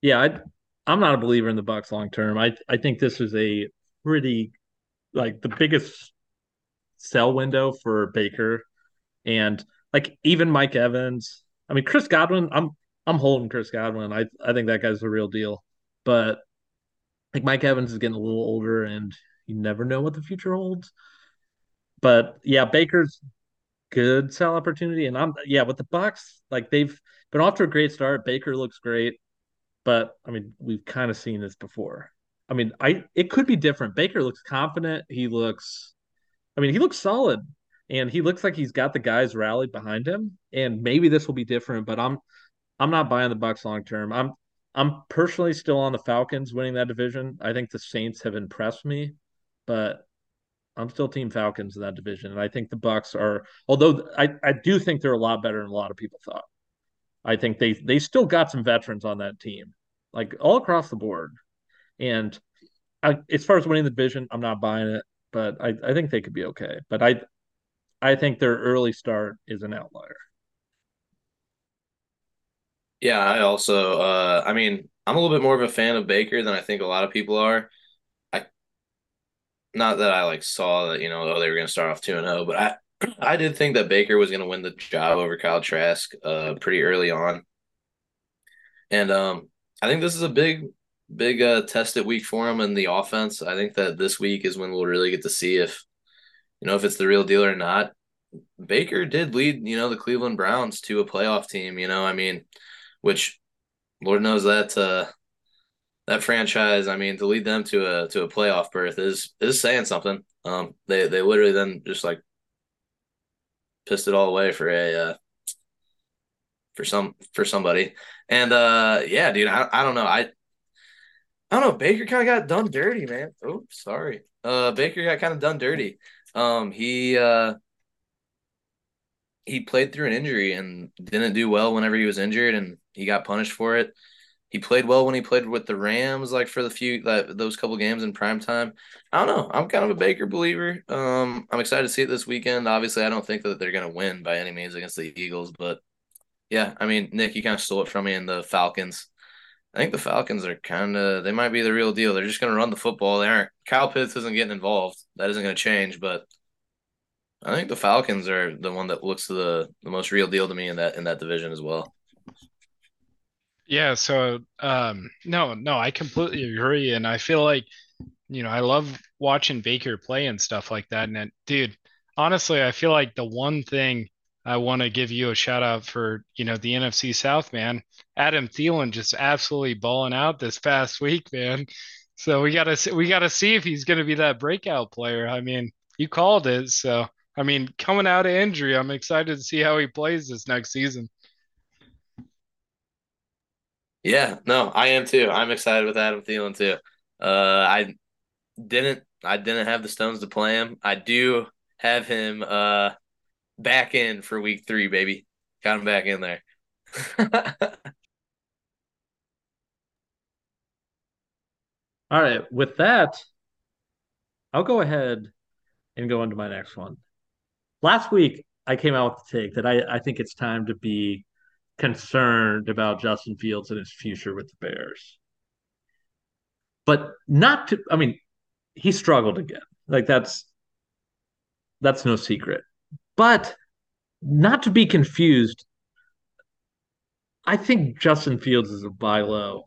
Yeah, I'm not a believer in the Bucs long term. I think this is a pretty like the biggest sell window for Baker, and like even Mike Evans. I mean, Chris Godwin. I'm holding Chris Godwin. I think that guy's the real deal, but like Mike Evans is getting a little older and you never know what the future holds. But yeah, Baker's good sell opportunity. And with the Bucs, like they've been off to a great start. Baker looks great, but I mean, we've kind of seen this before. I mean, it could be different. Baker looks confident. He looks solid and he looks like he's got the guys rallied behind him. And maybe this will be different, but I'm not buying the Bucs long-term. I'm personally still on the Falcons winning that division. I think the Saints have impressed me, but I'm still team Falcons in that division. And I think the Bucs are, although I do think they're a lot better than a lot of people thought. I think they still got some veterans on that team, like all across the board. And as far as winning the division, I'm not buying it, but I think they could be okay. But I think their early start is an outlier. Yeah, I also, I'm a little bit more of a fan of Baker than I think a lot of people are. Not that I like saw that, they were going to start off 2-0, but I did think that Baker was going to win the job over Kyle Trask pretty early on. And I think this is a big tested week for him in the offense. I think that this week is when we'll really get to see if, if it's the real deal or not. Baker did lead, the Cleveland Browns to a playoff team, which Lord knows that that franchise, to lead them to a playoff berth is saying something. They literally then just like pissed it all away for somebody. And yeah, dude, I don't know. I don't know. Baker kind of got done dirty, man. Oh, sorry. Baker got kind of done dirty. He played through an injury and didn't do well whenever he was injured, and he got punished for it. He played well when he played with the Rams, like for those couple games in prime time. I don't know. I'm kind of a Baker believer. I'm excited to see it this weekend. Obviously, I don't think that they're going to win by any means against the Eagles, but yeah, Nick, you kind of stole it from me in the Falcons. I think the Falcons are they might be the real deal. They're just going to run the football. They aren't. Kyle Pitts isn't getting involved. That isn't going to change, but I think the Falcons are the one that looks the most real deal to me in that division as well. Yeah, so no, I completely agree, and I feel like I love watching Baker play and stuff like that. And dude, honestly, I feel like the one thing I want to give you a shout out for, the NFC South, man. Adam Thielen just absolutely balling out this past week, man. So we gotta see if he's gonna be that breakout player. You called it, so coming out of injury, I'm excited to see how he plays this next season. Yeah, no, I am too. I'm excited with Adam Thielen too. I didn't have the stones to play him. I do have him back in for week 3, baby. Got him back in there. All right, with that, I'll go ahead and go into my next one. Last week, I came out with the take that I think it's time to be concerned about Justin Fields and his future with the Bears. But he struggled again. Like that's no secret. But not to be confused, I think Justin Fields is a buy low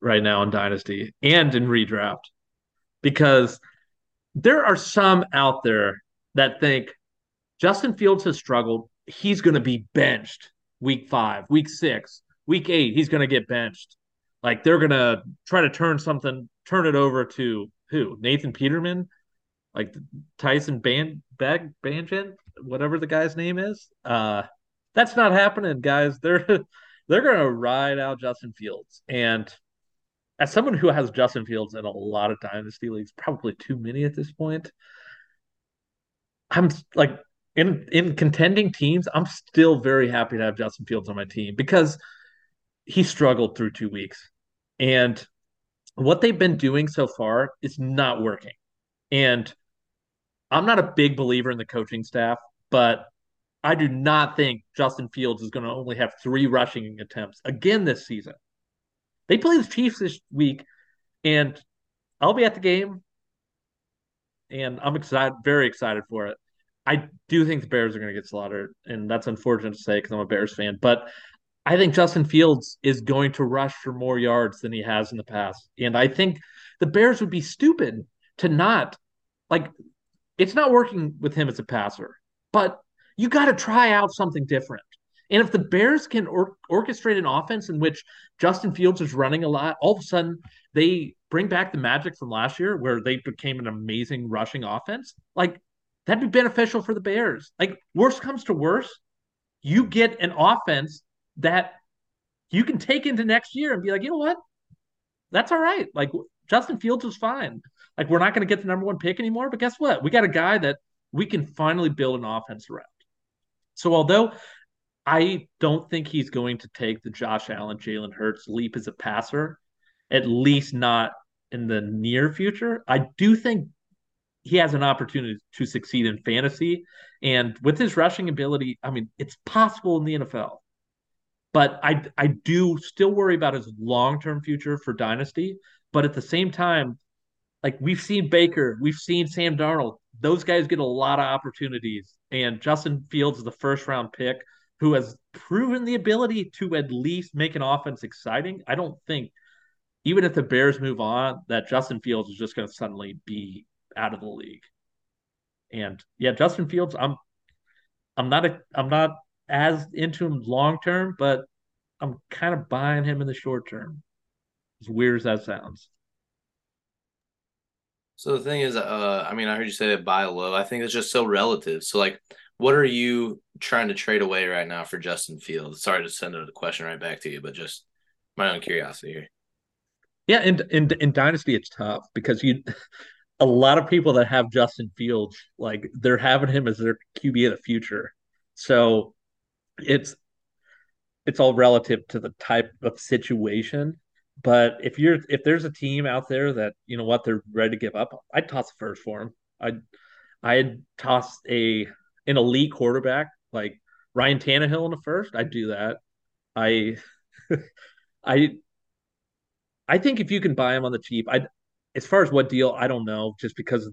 right now in Dynasty and in redraft, because there are some out there that think Justin Fields has struggled. He's going to be benched week 5, week 6, week 8. He's going to get benched. Like they're going to try to turn it over to who? Nathan Peterman, like Tyson Bagent, whatever the guy's name is. That's not happening, guys. They're going to ride out Justin Fields. And as someone who has Justin Fields in a lot of dynasty leagues, probably too many at this point, I'm like in contending teams, I'm still very happy to have Justin Fields on my team because he struggled through 2 weeks. And what they've been doing so far is not working. And I'm not a big believer in the coaching staff, but I do not think Justin Fields is going to only have 3 rushing attempts again this season. They play the Chiefs this week, and I'll be at the game, and I'm excited, very excited for it. I do think the Bears are going to get slaughtered, and that's unfortunate to say because I'm a Bears fan, but I think Justin Fields is going to rush for more yards than he has in the past, and I think the Bears would be stupid to not, like, it's not working with him as a passer, but you got to try out something different. And if the Bears can orchestrate an offense in which Justin Fields is running a lot, all of a sudden they bring back the magic from last year where they became an amazing rushing offense. Like, that'd be beneficial for the Bears. Like, worse comes to worse, you get an offense that you can take into next year and be like, you know what? That's all right. Like, Justin Fields is fine. Like, we're not going to get the number 1 pick anymore, but guess what? We got a guy that we can finally build an offense around. So although I don't think he's going to take the Josh Allen, Jalen Hurts leap as a passer, at least not in the near future, I do think he has an opportunity to succeed in fantasy. And with his rushing ability, I mean, it's possible in the NFL. But I do still worry about his long-term future for Dynasty. But at the same time, like, we've seen Baker, we've seen Sam Darnold. Those guys get a lot of opportunities. And Justin Fields is the first-round pick, who has proven the ability to at least make an offense exciting. I don't think, even if the Bears move on, that Justin Fields is just going to suddenly be out of the league. And yeah, Justin Fields, I'm not as into him long term, but I'm kind of buying him in the short term. As weird as that sounds. So the thing is, I mean, I heard you say that buy low. I think it's just so relative. So, like, what are you trying to trade away right now for Justin Fields? Sorry to send the question right back to you, but just my own curiosity here. Yeah, and in Dynasty, it's tough because a lot of people that have Justin Fields, like, they're having him as their QB of the future. So it's all relative to the type of situation. But if there's a team out there that, you know what, they're ready to give up, I'd toss the first for him. I'd toss an elite quarterback like Ryan Tannehill in the first, I'd do that. I think if you can buy him on the cheap, as far as what deal, I don't know, just because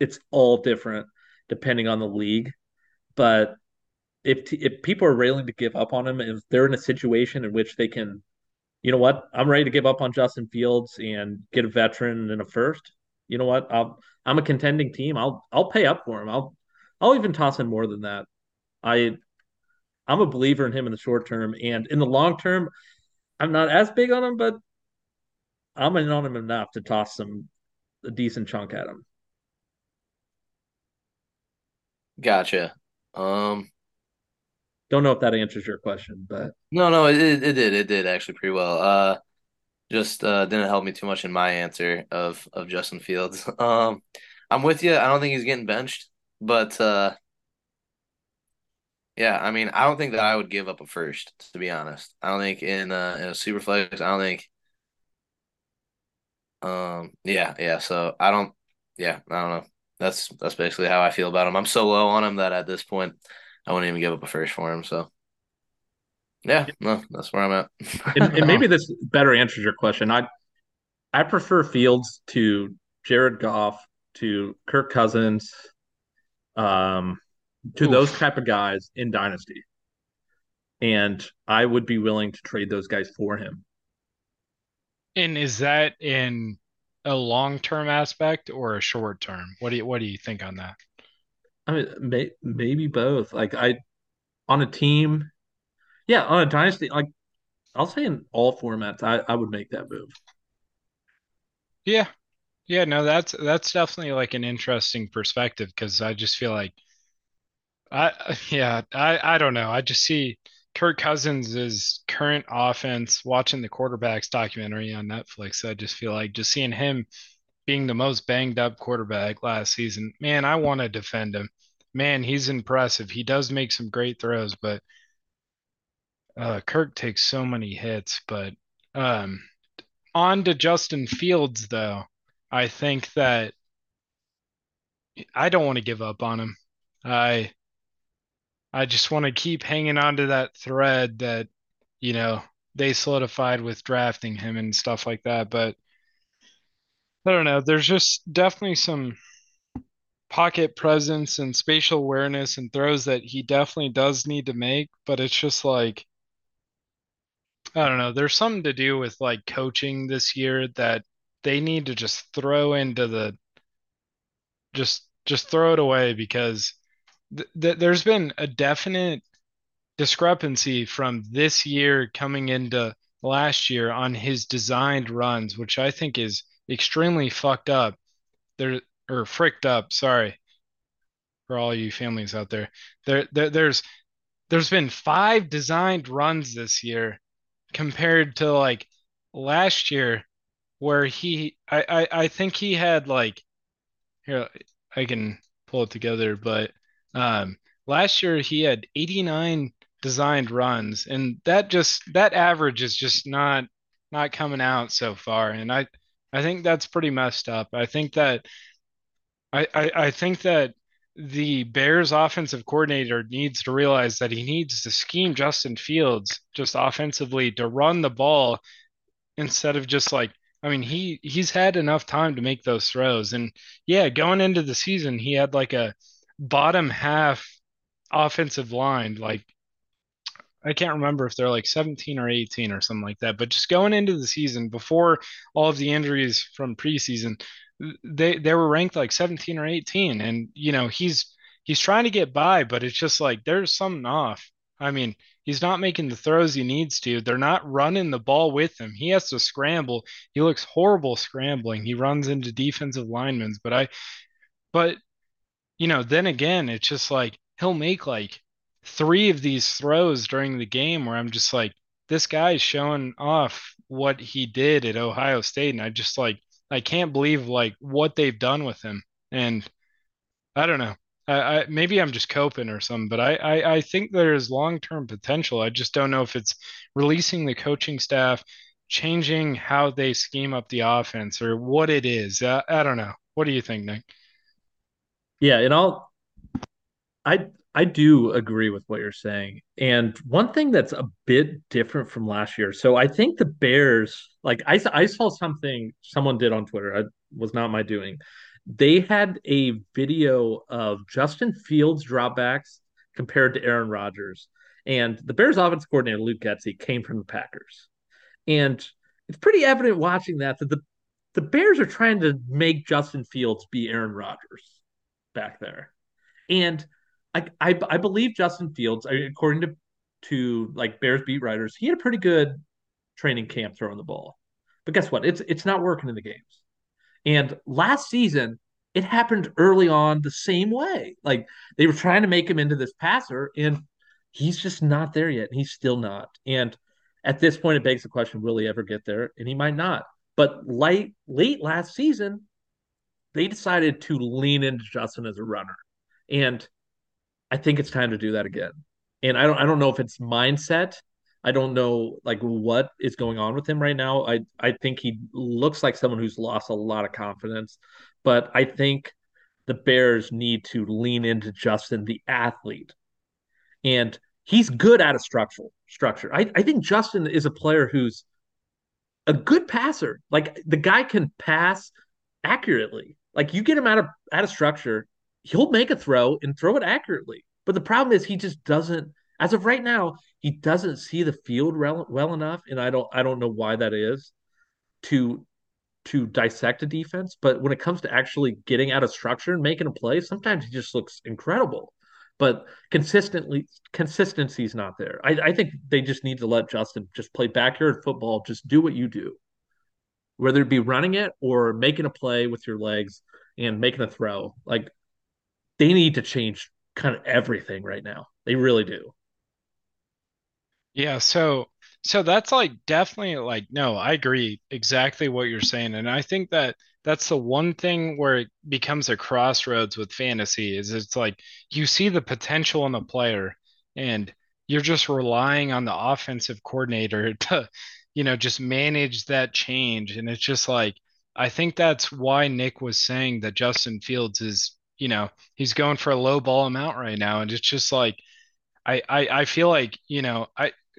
it's all different depending on the league. But if people are railing to give up on him, if they're in a situation in which they can, you know what, I'm ready to give up on Justin Fields and get a veteran in a first, you know what, I'm a contending team. I'll pay up for him. I'll even toss in more than that. I'm a believer in him in the short term. And in the long term, I'm not as big on him, but I'm in on him enough to toss a decent chunk at him. Gotcha. Don't know if that answers your question, but... No, it did. It did actually pretty well. Just didn't help me too much in my answer of Justin Fields. I'm with you. I don't think he's getting benched. But, yeah, I mean, I don't think that I would give up a first, to be honest. I don't think in a super flex, I don't think – so I don't know. That's basically how I feel about him. I'm so low on him that at this point I wouldn't even give up a first for him. So, yeah, no, that's where I'm at. and maybe this better answers your question. I prefer Fields to Jared Goff, to Kirk Cousins – to those type of guys in Dynasty. And I would be willing to trade those guys for him. And is that in a long-term aspect or a short-term? What do you think on that? I mean, maybe both. Like, on a Dynasty, like, I'll say in all formats, I would make that move. Yeah. Yeah, no, that's definitely like an interesting perspective because I just feel like I don't know. I just see Kirk Cousins' current offense, watching the quarterbacks documentary on Netflix. I just feel like just seeing him being the most banged up quarterback last season, man, I want to defend him. Man, he's impressive. He does make some great throws, but Kirk takes so many hits. But on to Justin Fields, though. I think that I don't want to give up on him. I just want to keep hanging on to that thread that, you know, they solidified with drafting him and stuff like that. But I don't know. There's just definitely some pocket presence and spatial awareness and throws that he definitely does need to make. But it's just like, I don't know. There's something to do with like coaching this year that they need to just throw into the just throw it away, because there's been a definite discrepancy from this year coming into last year on his designed runs, which I think is extremely fucked up there, or fricked up. Sorry for all you families out there. There's been 5 designed runs this year compared to like last year where he, I think he had like, here I can pull it together, but last year he had 89 designed runs, and that average is just not coming out so far. And I think that's pretty messed up. I think that the Bears offensive coordinator needs to realize that he needs to scheme Justin Fields just offensively to run the ball instead of just like, I mean, he's had enough time to make those throws. And yeah, going into the season, he had like a bottom half offensive line, like I can't remember if they're like 17 or 18 or something like that, but just going into the season before all of the injuries from preseason, they were ranked like 17 or 18. And you know, he's trying to get by, but it's just like there's something off. I mean, he's not making the throws he needs to. They're not running the ball with him. He has to scramble. He looks horrible scrambling. He runs into defensive linemen, but you know, then again, it's just like he'll make like 3 of these throws during the game where I'm just like, this guy's showing off what he did at Ohio State. And I just like, I can't believe like what they've done with him. And I don't know, I maybe I'm just coping or something, but I think there's long-term potential. I just don't know if it's releasing the coaching staff, changing how they scheme up the offense, or what it is. I don't know. What do you think, Nick? Yeah, and I do agree with what you're saying. And one thing that's a bit different from last year. So I think the Bears, like I saw something someone did on Twitter. It was not my doing. They had a video of Justin Fields dropbacks compared to Aaron Rodgers. And the Bears offense coordinator, Luke Getsy, came from the Packers. And it's pretty evident watching that the Bears are trying to make Justin Fields be Aaron Rodgers back there. And I believe Justin Fields, according to like Bears beat writers, he had a pretty good training camp throwing the ball. But guess what? It's not working in the games. And last season, it happened early on the same way. Like they were trying to make him into this passer, and he's just not there yet. He's still not. And at this point, it begs the question, will he ever get there? And he might not. But late last season, they decided to lean into Justin as a runner. And I think it's time to do that again. And I don't know if it's mindset. I don't know like what is going on with him right now. I think he looks like someone who's lost a lot of confidence, but I think the Bears need to lean into Justin, the athlete. And he's good at a structure. I think Justin is a player who's a good passer. Like the guy can pass accurately. Like you get him out of structure, he'll make a throw and throw it accurately. But the problem is he just doesn't. As of right now, he doesn't see the field well enough, and I don't know why that is to dissect a defense. But when it comes to actually getting out of structure and making a play, sometimes he just looks incredible. But consistency is not there. I think they just need to let Justin just play backyard football, just do what you do, whether it be running it or making a play with your legs and making a throw. Like they need to change kind of everything right now. They really do. Yeah, so that's like definitely like, no, I agree exactly what you're saying. And I think that that's the one thing where it becomes a crossroads with fantasy is it's like you see the potential in the player and you're just relying on the offensive coordinator to, you know, just manage that change. And it's just like, I think that's why Nick was saying that Justin Fields is you know, he's going for a low ball amount right now. And it's just like, I feel like, you know,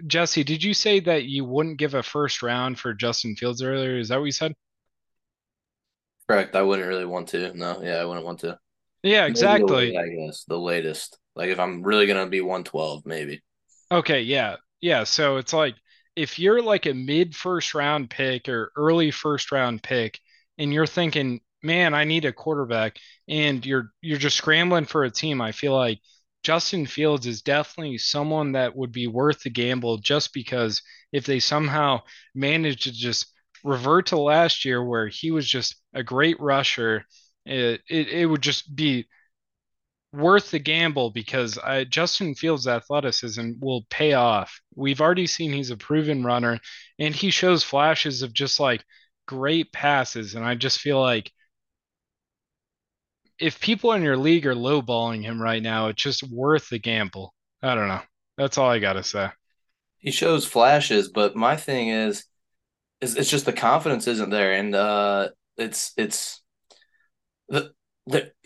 Jesse, did you say that you wouldn't give a first round for Justin Fields earlier? Is that what you said? Correct. I wouldn't really want to. No. Yeah. I wouldn't want to. Yeah, exactly. Maybe, I guess the latest, like if I'm really going to be 112, maybe. Okay. Yeah. Yeah. So it's like, if you're like a mid first round pick or early first round pick and you're thinking, man, I need a quarterback, and you're just scrambling for a team, I feel like Justin Fields is definitely someone that would be worth the gamble, just because if they somehow manage to just revert to last year where he was just a great rusher, it would just be worth the gamble, because Justin Fields' athleticism will pay off. We've already seen he's a proven runner, and he shows flashes of just like great passes. And I just feel like if people in your league are lowballing him right now, it's just worth the gamble. I don't know. That's all I got to say. He shows flashes, but my thing is it's just the confidence isn't there. And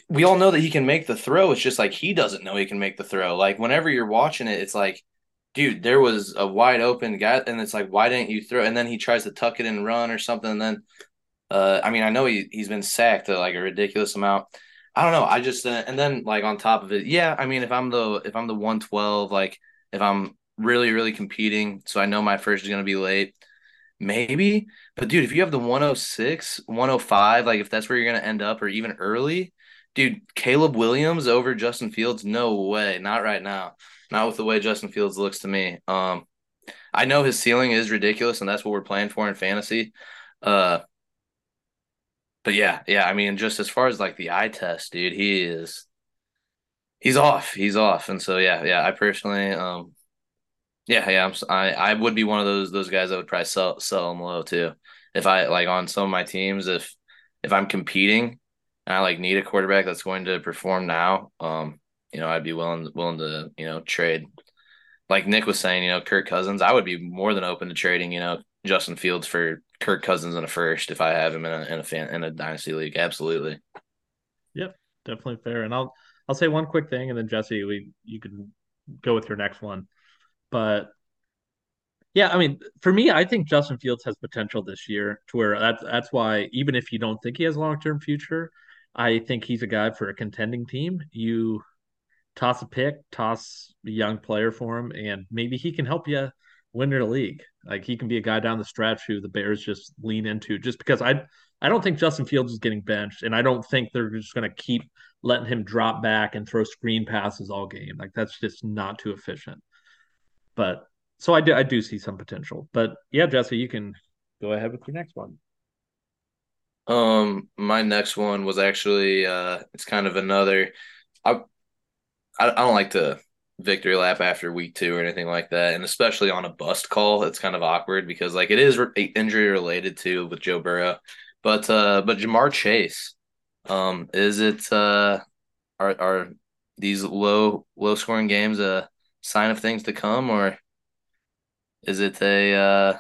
we all know that he can make the throw. It's just like he doesn't know he can make the throw. Like whenever you're watching it, it's like, dude, there was a wide open guy, and it's like, why didn't you throw? And then he tries to tuck it and run or something. And then, I mean, I know he's been sacked at like a ridiculous amount. I don't know. I just and then like on top of it, yeah. I mean, if I'm the 112, like if I'm really really competing, so I know my first is gonna be late, maybe. But dude, if you have the 106, 105, like if that's where you're gonna end up, or even early, dude, Caleb Williams over Justin Fields? No way, not right now. Not with the way Justin Fields looks to me. I know his ceiling is ridiculous, and that's what we're playing for in fantasy. But yeah. I mean, just as far as like the eye test, dude, he's off. He's off. And so yeah. I personally, I would be one of those guys that would probably sell him low too. If I like on some of my teams, if I'm competing and I like need a quarterback that's going to perform now, you know, I'd be willing to, you know, trade. Like Nick was saying, you know, Kirk Cousins, I would be more than open to trading, you know, Justin Fields for Kirk Cousins in a first if I have him in a dynasty league. Absolutely. Yep, definitely fair. And I'll say one quick thing, and then Jesse, you can go with your next one. But yeah, I mean, for me, I think Justin Fields has potential this year to where that's why, even if you don't think he has a long-term future, I think he's a guy for a contending team. You toss a pick, toss a young player for him, and maybe he can help you win your league. Like he can be a guy down the stretch who the Bears just lean into, just because I don't think Justin Fields is getting benched, and I don't think they're just going to keep letting him drop back and throw screen passes all game. Like that's just not too efficient. But so I do see some potential. But yeah, Jesse, you can go ahead with your next one. My next one was actually it's kind of another. I don't like to victory lap after week 2 or anything like that, and especially on a bust call, it's kind of awkward because like it is injury related too with Joe Burrow, but Jamar Chase, is it are these low scoring games a sign of things to come, or is it a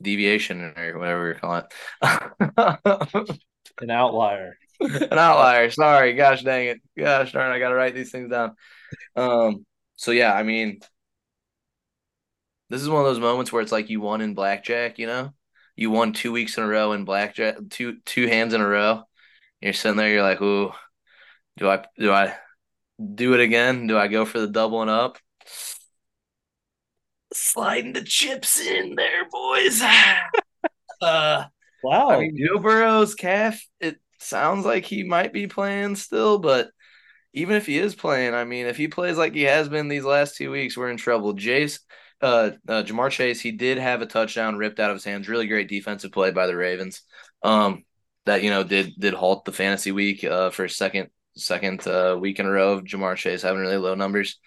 deviation or whatever you're calling it? An outlier. An outlier. Sorry. Gosh dang it. Gosh darn, I got to write these things down. So, yeah, I mean, this is one of those moments where it's like you won in blackjack, you know? You won 2 weeks in a row in blackjack, two hands in a row. You're sitting there, you're like, ooh, do I do it again? Do I go for the doubling up? Sliding the chips in there, boys. Wow. I mean, Joe Burrow's calf, it sounds like he might be playing still, but even if he is playing, I mean, if he plays like he has been these last 2 weeks, we're in trouble. Jamar Chase, he did have a touchdown ripped out of his hands. Really great defensive play by the Ravens. That, you know, did halt the fantasy week for a second week in a row of Jamar Chase having really low numbers.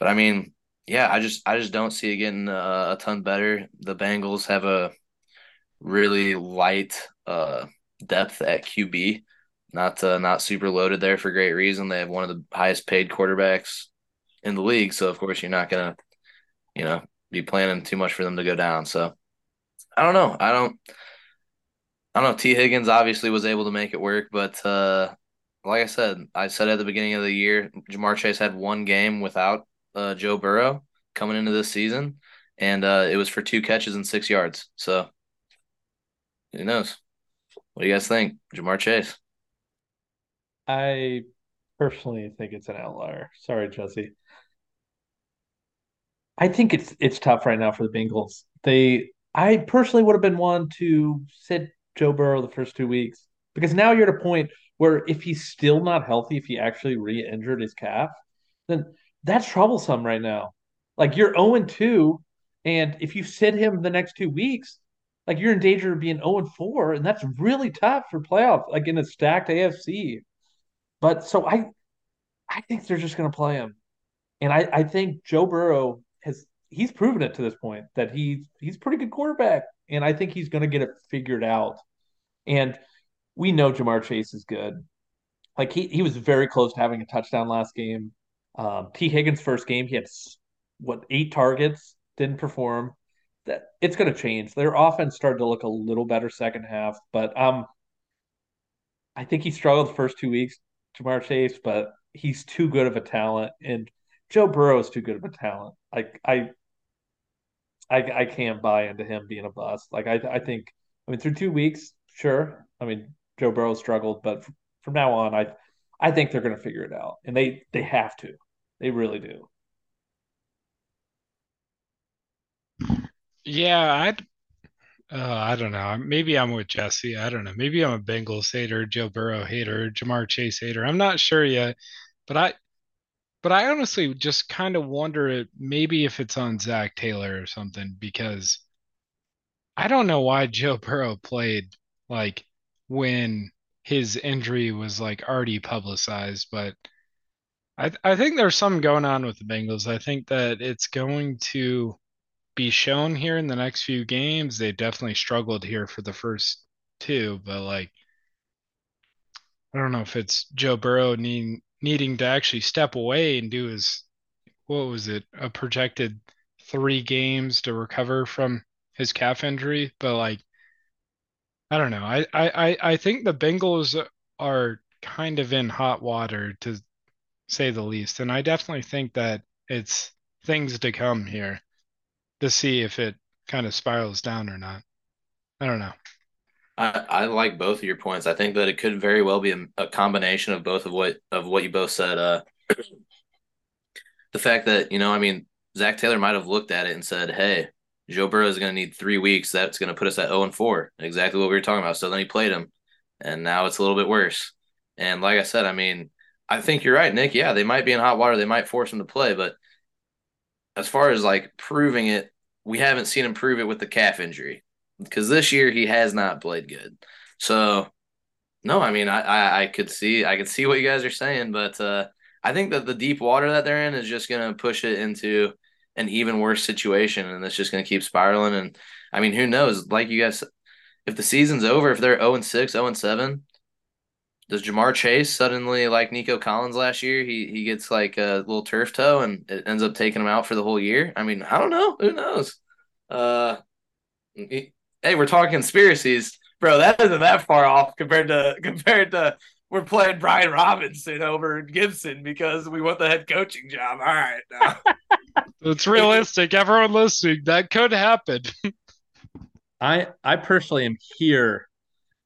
But I mean, yeah, I just don't see it getting a ton better. The Bengals have a really light depth at QB. Not super loaded there for great reason. They have one of the highest paid quarterbacks in the league, so of course you're not gonna, you know, be planning too much for them to go down. So I don't know. I don't know. T. Higgins obviously was able to make it work, but like I said at the beginning of the year, Jamar Chase had one game without Joe Burrow coming into this season, and it was for 2 catches and 6 yards. So who knows? What do you guys think, Jamar Chase? I personally think it's an outlier. Sorry, Jesse. I think it's tough right now for the Bengals. I personally would have been one to sit Joe Burrow the first 2 weeks, because now you're at a point where if he's still not healthy, if he actually re-injured his calf, then that's troublesome right now. Like, you're 0-2, and if you sit him the next 2 weeks, like, you're in danger of being 0-4, and that's really tough for playoffs, like in a stacked AFC. But so I think they're just going to play him. And I think Joe Burrow he's proven it to this point that he's a pretty good quarterback. And I think he's going to get it figured out. And we know Jamar Chase is good. Like, he was very close to having a touchdown last game. T. Higgins' first game, he had, 8 targets, didn't perform. It's going to change. Their offense started to look a little better second half. But I think he struggled the first 2 weeks, Jamar Chase, but he's too good of a talent. And Joe Burrow is too good of a talent. Like, I can't buy into him being a bust. Like, I think, through 2 weeks, sure. Joe Burrow struggled, but from now on, I think they're going to figure it out. And they have to. They really do. Yeah, I don't know. Maybe I'm with Jesse. I don't know. Maybe I'm a Bengals hater, Joe Burrow hater, Jamar Chase hater. I'm not sure yet, but I honestly just kind of wonder maybe if it's on Zach Taylor or something, because I don't know why Joe Burrow played like when his injury was like already publicized, but I think there's something going on with the Bengals. I think that it's going to be shown here in the next few games. They definitely struggled here for the first 2, but like, I don't know if it's Joe Burrow needing to actually step away and do his, a projected 3 games to recover from his calf injury. But like, I don't know. I think the Bengals are kind of in hot water, to say the least. And I definitely think that it's things to come here to see if it kind of spirals down or not. I don't know. I like both of your points. I think that it could very well be a combination of both of what you both said. The fact that, Zach Taylor might have looked at it and said, hey, Joe Burrow is going to need 3 weeks. That's going to put us at 0-4, exactly what we were talking about. So then he played him, and now it's a little bit worse. And like I said, I think you're right, Nick. Yeah, they might be in hot water. They might force him to play. But as far as, like, proving it, we haven't seen him prove it with the calf injury, because this year he has not played good. So, no, I could see what you guys are saying, but I think that the deep water that they're in is just going to push it into an even worse situation, and it's just going to keep spiraling. And, who knows? Like you guys, if the season's over, if they're 0-6, 0-7, does Jamar Chase suddenly, like Nico Collins last year, he gets like a little turf toe and it ends up taking him out for the whole year? I don't know. Who knows? Hey, we're talking conspiracies, bro. That isn't that far off compared to we're playing Brian Robinson over Gibson because we want the head coaching job. All right, now it's realistic. Everyone listening, that could happen. I personally am here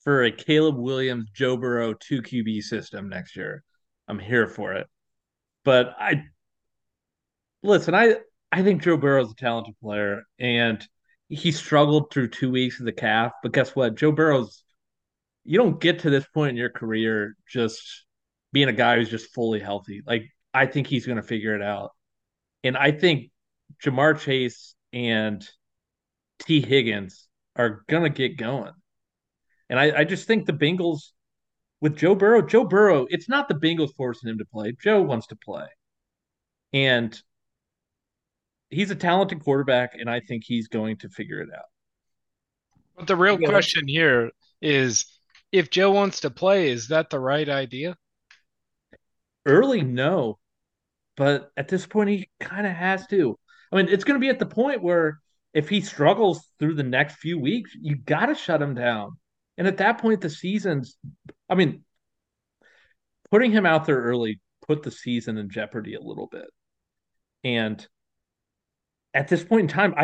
for a Caleb Williams, Joe Burrow 2 QB system next year. I'm here for it, but I think Joe Burrow is a talented player, and he struggled through 2 weeks of the calf, but guess what? Joe Burrow's, you don't get to this point in your career just being a guy who's just fully healthy. Like, I think he's going to figure it out. And I think Jamar Chase and T. Higgins are going to get going. And I just think the Bengals with Joe Burrow, it's not the Bengals forcing him to play. Joe wants to play. And he's a talented quarterback, and I think he's going to figure it out. But the real question here is, if Joe wants to play, is that the right idea? Early, no. But at this point, he kind of has to. It's going to be at the point where if he struggles through the next few weeks, you got to shut him down. And at that point, the season's – putting him out there early put the season in jeopardy a little bit. And at this point in time,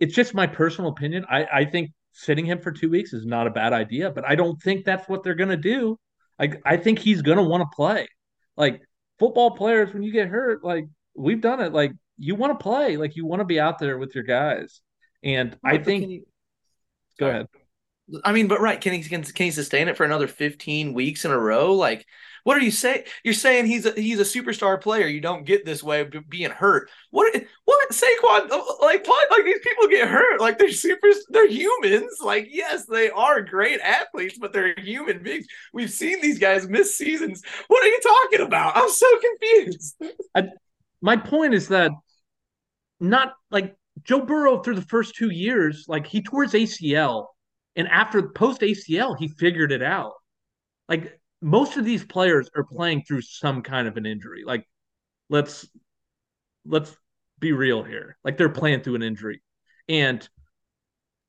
it's just my personal opinion. I think sitting him for 2 weeks is not a bad idea, but I don't think that's what they're going to do. I think he's going to want to play. Like, football players, when you get hurt, like, we've done it. Like, you want to play. Like, you want to be out there with your guys. And I think – go ahead. I mean, but right, can he sustain it for another 15 weeks in a row? Like, what are you saying? You're saying he's a superstar player. You don't get this way of being hurt. What Saquon, like, what? Like, these people get hurt. Like, they're humans. Like, yes, they are great athletes, but they're human beings. We've seen these guys miss seasons. What are you talking about? I'm so confused. My point is that not like Joe Burrow through the first 2 years, like, he tore his ACL. And after post-ACL, he figured it out. Like, most of these players are playing through some kind of an injury. Like, let's be real here. Like, they're playing through an injury. And,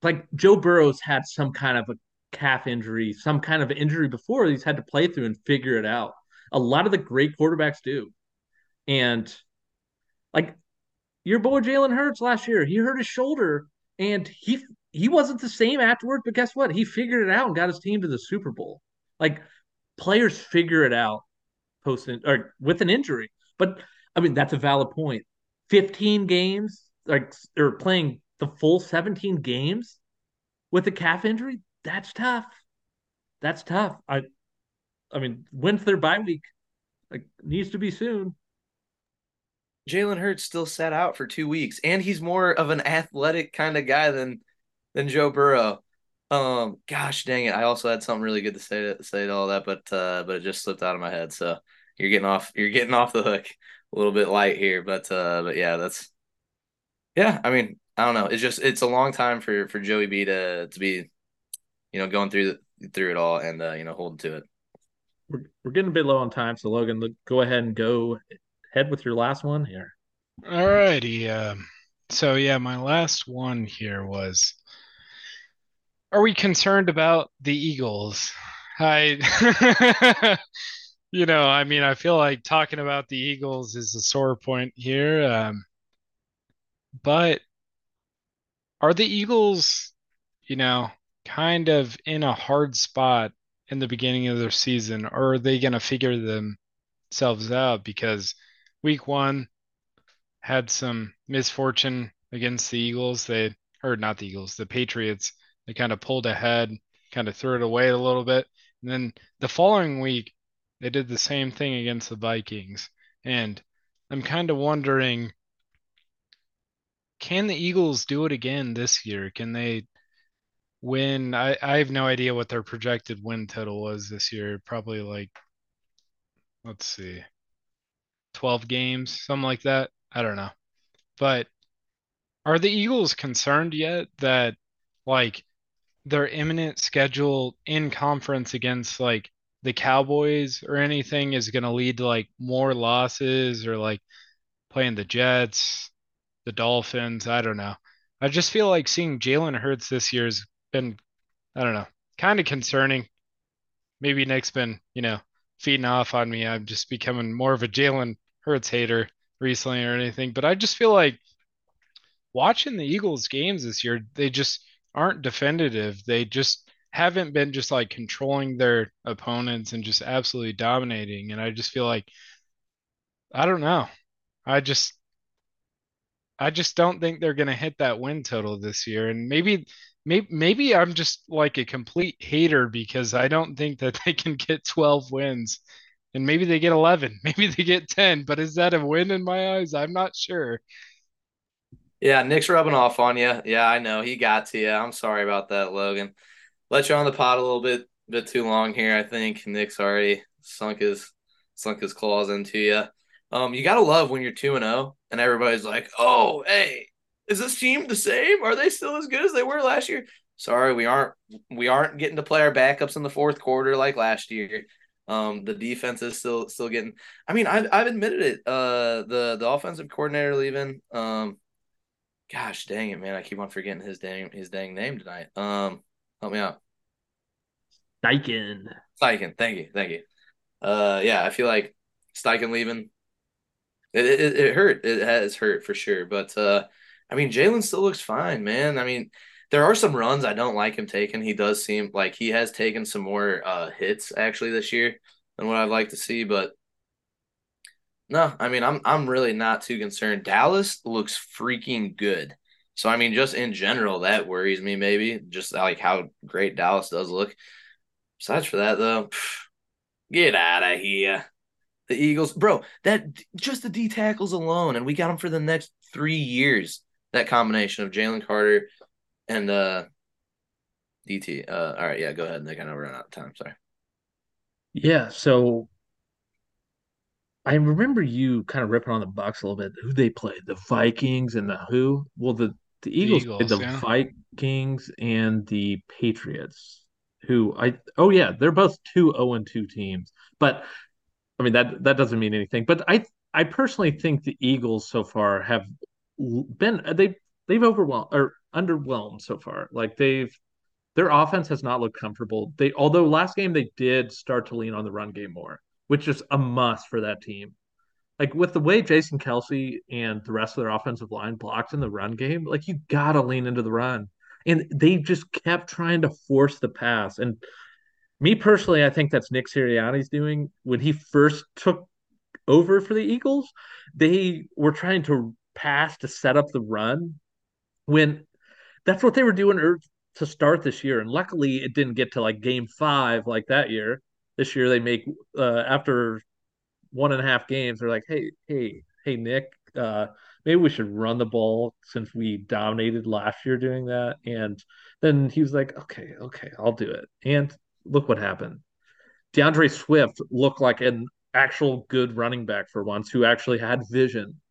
like, Joe Burrow's had some kind of a calf injury, some kind of injury before. He's had to play through and figure it out. A lot of the great quarterbacks do. And, like, your boy Jalen Hurts last year, he hurt his shoulder, and he wasn't the same afterward, but guess what? He figured it out and got his team to the Super Bowl. Like, players figure it out or with an injury. But, I mean, that's a valid point. 15 games, like, or playing the full 17 games with a calf injury, that's tough. That's tough. I mean, when's their bye week? Like, needs to be soon. Jalen Hurts still sat out for 2 weeks, and he's more of an athletic kind of guy than Joe Burrow. Gosh dang it! I also had something really good to say to all that, but it just slipped out of my head. So you're getting off the hook a little bit light here, but yeah, I mean, I don't know. It's a long time for Joey B to be, going through it all and holding to it. We're getting a bit low on time, so Logan, go ahead with your last one here. All righty. So yeah, my last one here was, are we concerned about the Eagles? I feel like talking about the Eagles is a sore point here. But are the Eagles, kind of in a hard spot in the beginning of their season, or are they going to figure themselves out? Because week one had some misfortune against the Eagles. The Patriots. They kind of pulled ahead, kind of threw it away a little bit. And then the following week, they did the same thing against the Vikings. And I'm kind of wondering, can the Eagles do it again this year? Can they win? I have no idea what their projected win total was this year. Probably 12 games, something like that. I don't know. But are the Eagles concerned yet that, their imminent schedule in conference against the Cowboys or anything is going to lead to more losses, or playing the Jets, the Dolphins? I don't know. I just feel like seeing Jalen Hurts this year has been, I don't know, kind of concerning. Maybe Nick's been, feeding off on me. I'm just becoming more of a Jalen Hurts hater recently or anything. But I just feel like watching the Eagles games this year, they just aren't definitive. They just haven't been just controlling their opponents and just absolutely dominating. And I just feel like, I don't know. I just don't think they're going to hit that win total this year. And maybe I'm just a complete hater because I don't think that they can get 12 wins, and maybe they get 11, maybe they get 10, but is that a win in my eyes? I'm not sure. Yeah, Nick's rubbing off on you. Yeah, I know. He got to you. I'm sorry about that, Logan. Let you on the pod a little bit too long here, I think. Nick's already sunk his claws into you. You got to love when you're 2-0 and everybody's like, oh, hey, is this team the same? Are they still as good as they were last year? Sorry, we aren't getting to play our backups in the fourth quarter like last year. The defense is still getting – I mean, I've admitted it. The offensive coordinator leaving gosh dang it, man! I keep on forgetting his dang name tonight. Help me out. Steichen. Thank you. Yeah, I feel like Steichen leaving, it hurt. It has hurt for sure. But, I mean, Jalen still looks fine, man. I mean, there are some runs I don't like him taking. He does seem like he has taken some more hits actually this year than what I'd like to see. But no, I mean, I'm really not too concerned. Dallas looks freaking good. So, I mean, just in general, that worries me maybe, just like how great Dallas does look. Besides for that, though, get out of here. The Eagles, bro, that just the D tackles alone, and we got them for the next 3 years, that combination of Jalen Carter and DT. All right, yeah, go ahead, Nick. I know we're running out of time. Sorry. Yeah, so I remember you kind of ripping on the Bucs a little bit. Who they played, the Vikings and the who? Well, the Eagles played the Vikings and the Patriots, who they're both 2-0-2 teams. But I mean, that doesn't mean anything. But I personally think the Eagles so far have been they've overwhelmed or underwhelmed so far. Like their offense has not looked comfortable. Although last game they did start to lean on the run game more, which is a must for that team. Like with the way Jason Kelce and the rest of their offensive line blocked in the run game, like you gotta lean into the run. And they just kept trying to force the pass. And me personally, I think that's Nick Sirianni's doing. When he first took over for the Eagles, they were trying to pass to set up the run, when that's what they were doing to start this year. And luckily it didn't get to like game 5 like that year. This year they make after 1.5 games, they're like, hey, Nick, maybe we should run the ball since we dominated last year doing that. And then he was like, okay, I'll do it. And look what happened. DeAndre Swift looked like an actual good running back for once, who actually had vision.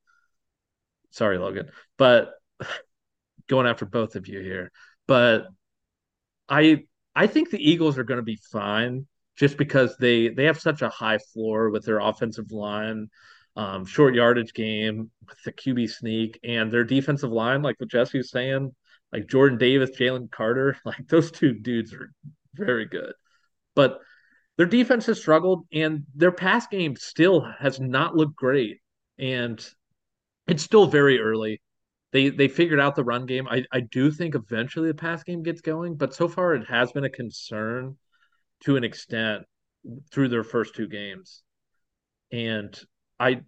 Sorry, Logan, but going after both of you here. But I think the Eagles are going to be fine, just because they have such a high floor with their offensive line, short yardage game with the QB sneak, and their defensive line, like what Jesse was saying, like Jordan Davis, Jalen Carter, like those two dudes are very good. But their defense has struggled, and their pass game still has not looked great. And it's still very early. They figured out the run game. I do think eventually the pass game gets going, but so far it has been a concern to an extent through their first 2 games. And I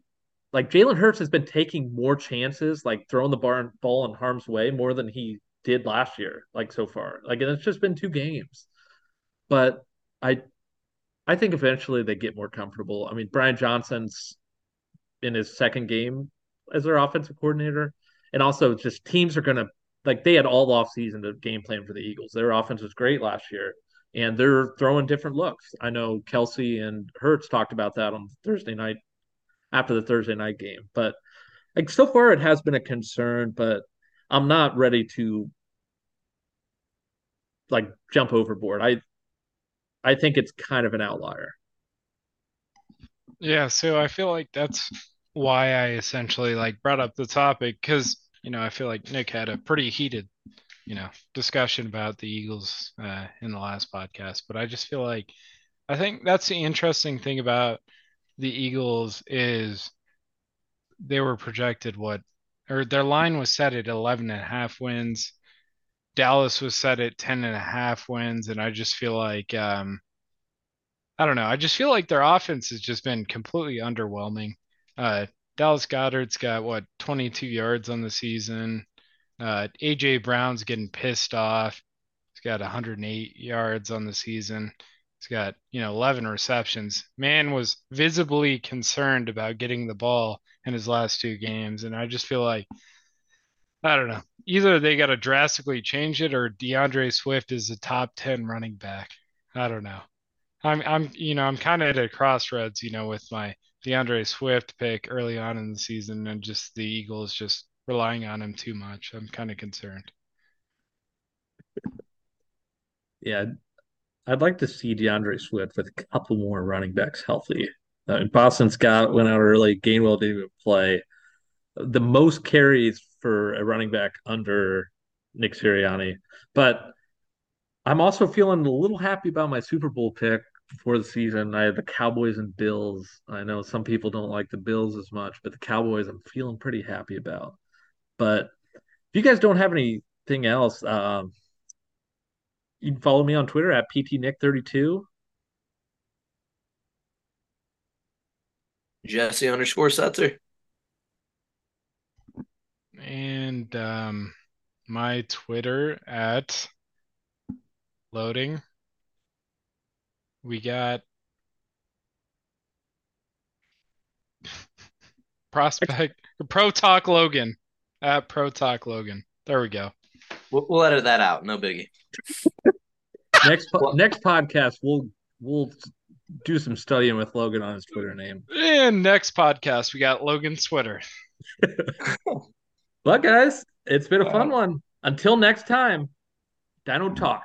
like Jalen Hurts has been taking more chances, like throwing the ball in harm's way more than he did last year, like so far. Like, and it's just been 2 games. But I think eventually they get more comfortable. I mean, Brian Johnson's in his 2nd game as their offensive coordinator. And also just teams are going to – like they had all offseason to game plan for the Eagles. Their offense was great last year, and they're throwing different looks. I know Kelce and Hurts talked about that on Thursday night after the Thursday night game. But like so far it has been a concern, but I'm not ready to like jump overboard. I think it's kind of an outlier. Yeah, so I feel like that's – why I essentially like brought up the topic, because you know I feel like Nick had a pretty heated discussion about the Eagles in the last podcast. But I just feel like I think that's the interesting thing about the Eagles is they were projected their line was set at 11.5 wins. Dallas was set at 10.5 wins, and I just feel like I don't know. I just feel like their offense has just been completely underwhelming. Dallas Goedert's got 22 yards on the season. AJ Brown's getting pissed off. He's got 108 yards on the season. He's got 11 receptions. Man was visibly concerned about getting the ball in his last 2 games, and I just feel like I don't know. Either they got to drastically change it, or DeAndre Swift is a top 10 running back. I don't know. I'm kind of at a crossroads, with my DeAndre Swift pick early on in the season, and just the Eagles just relying on him too much. I'm kind of concerned. Yeah, I'd like to see DeAndre Swift with a couple more running backs healthy. Boston Scott went out early. Gainwell didn't even play. The most carries for a running back under Nick Sirianni. But I'm also feeling a little happy about my Super Bowl pick before the season, I had the Cowboys and Bills. I know some people don't like the Bills as much, but the Cowboys I'm feeling pretty happy about. But if you guys don't have anything else, you can follow me on Twitter at PTNick32. Jesse_Setzer. And my Twitter at loading. We got prospect Pro Talk Logan at Pro Talk Logan. There we go. We'll edit that out. No biggie. Next podcast, we'll do some studying with Logan on his Twitter name. And next podcast, we got Logan's Twitter. Well, guys, it's been a fun one. Until next time, Dino Talk.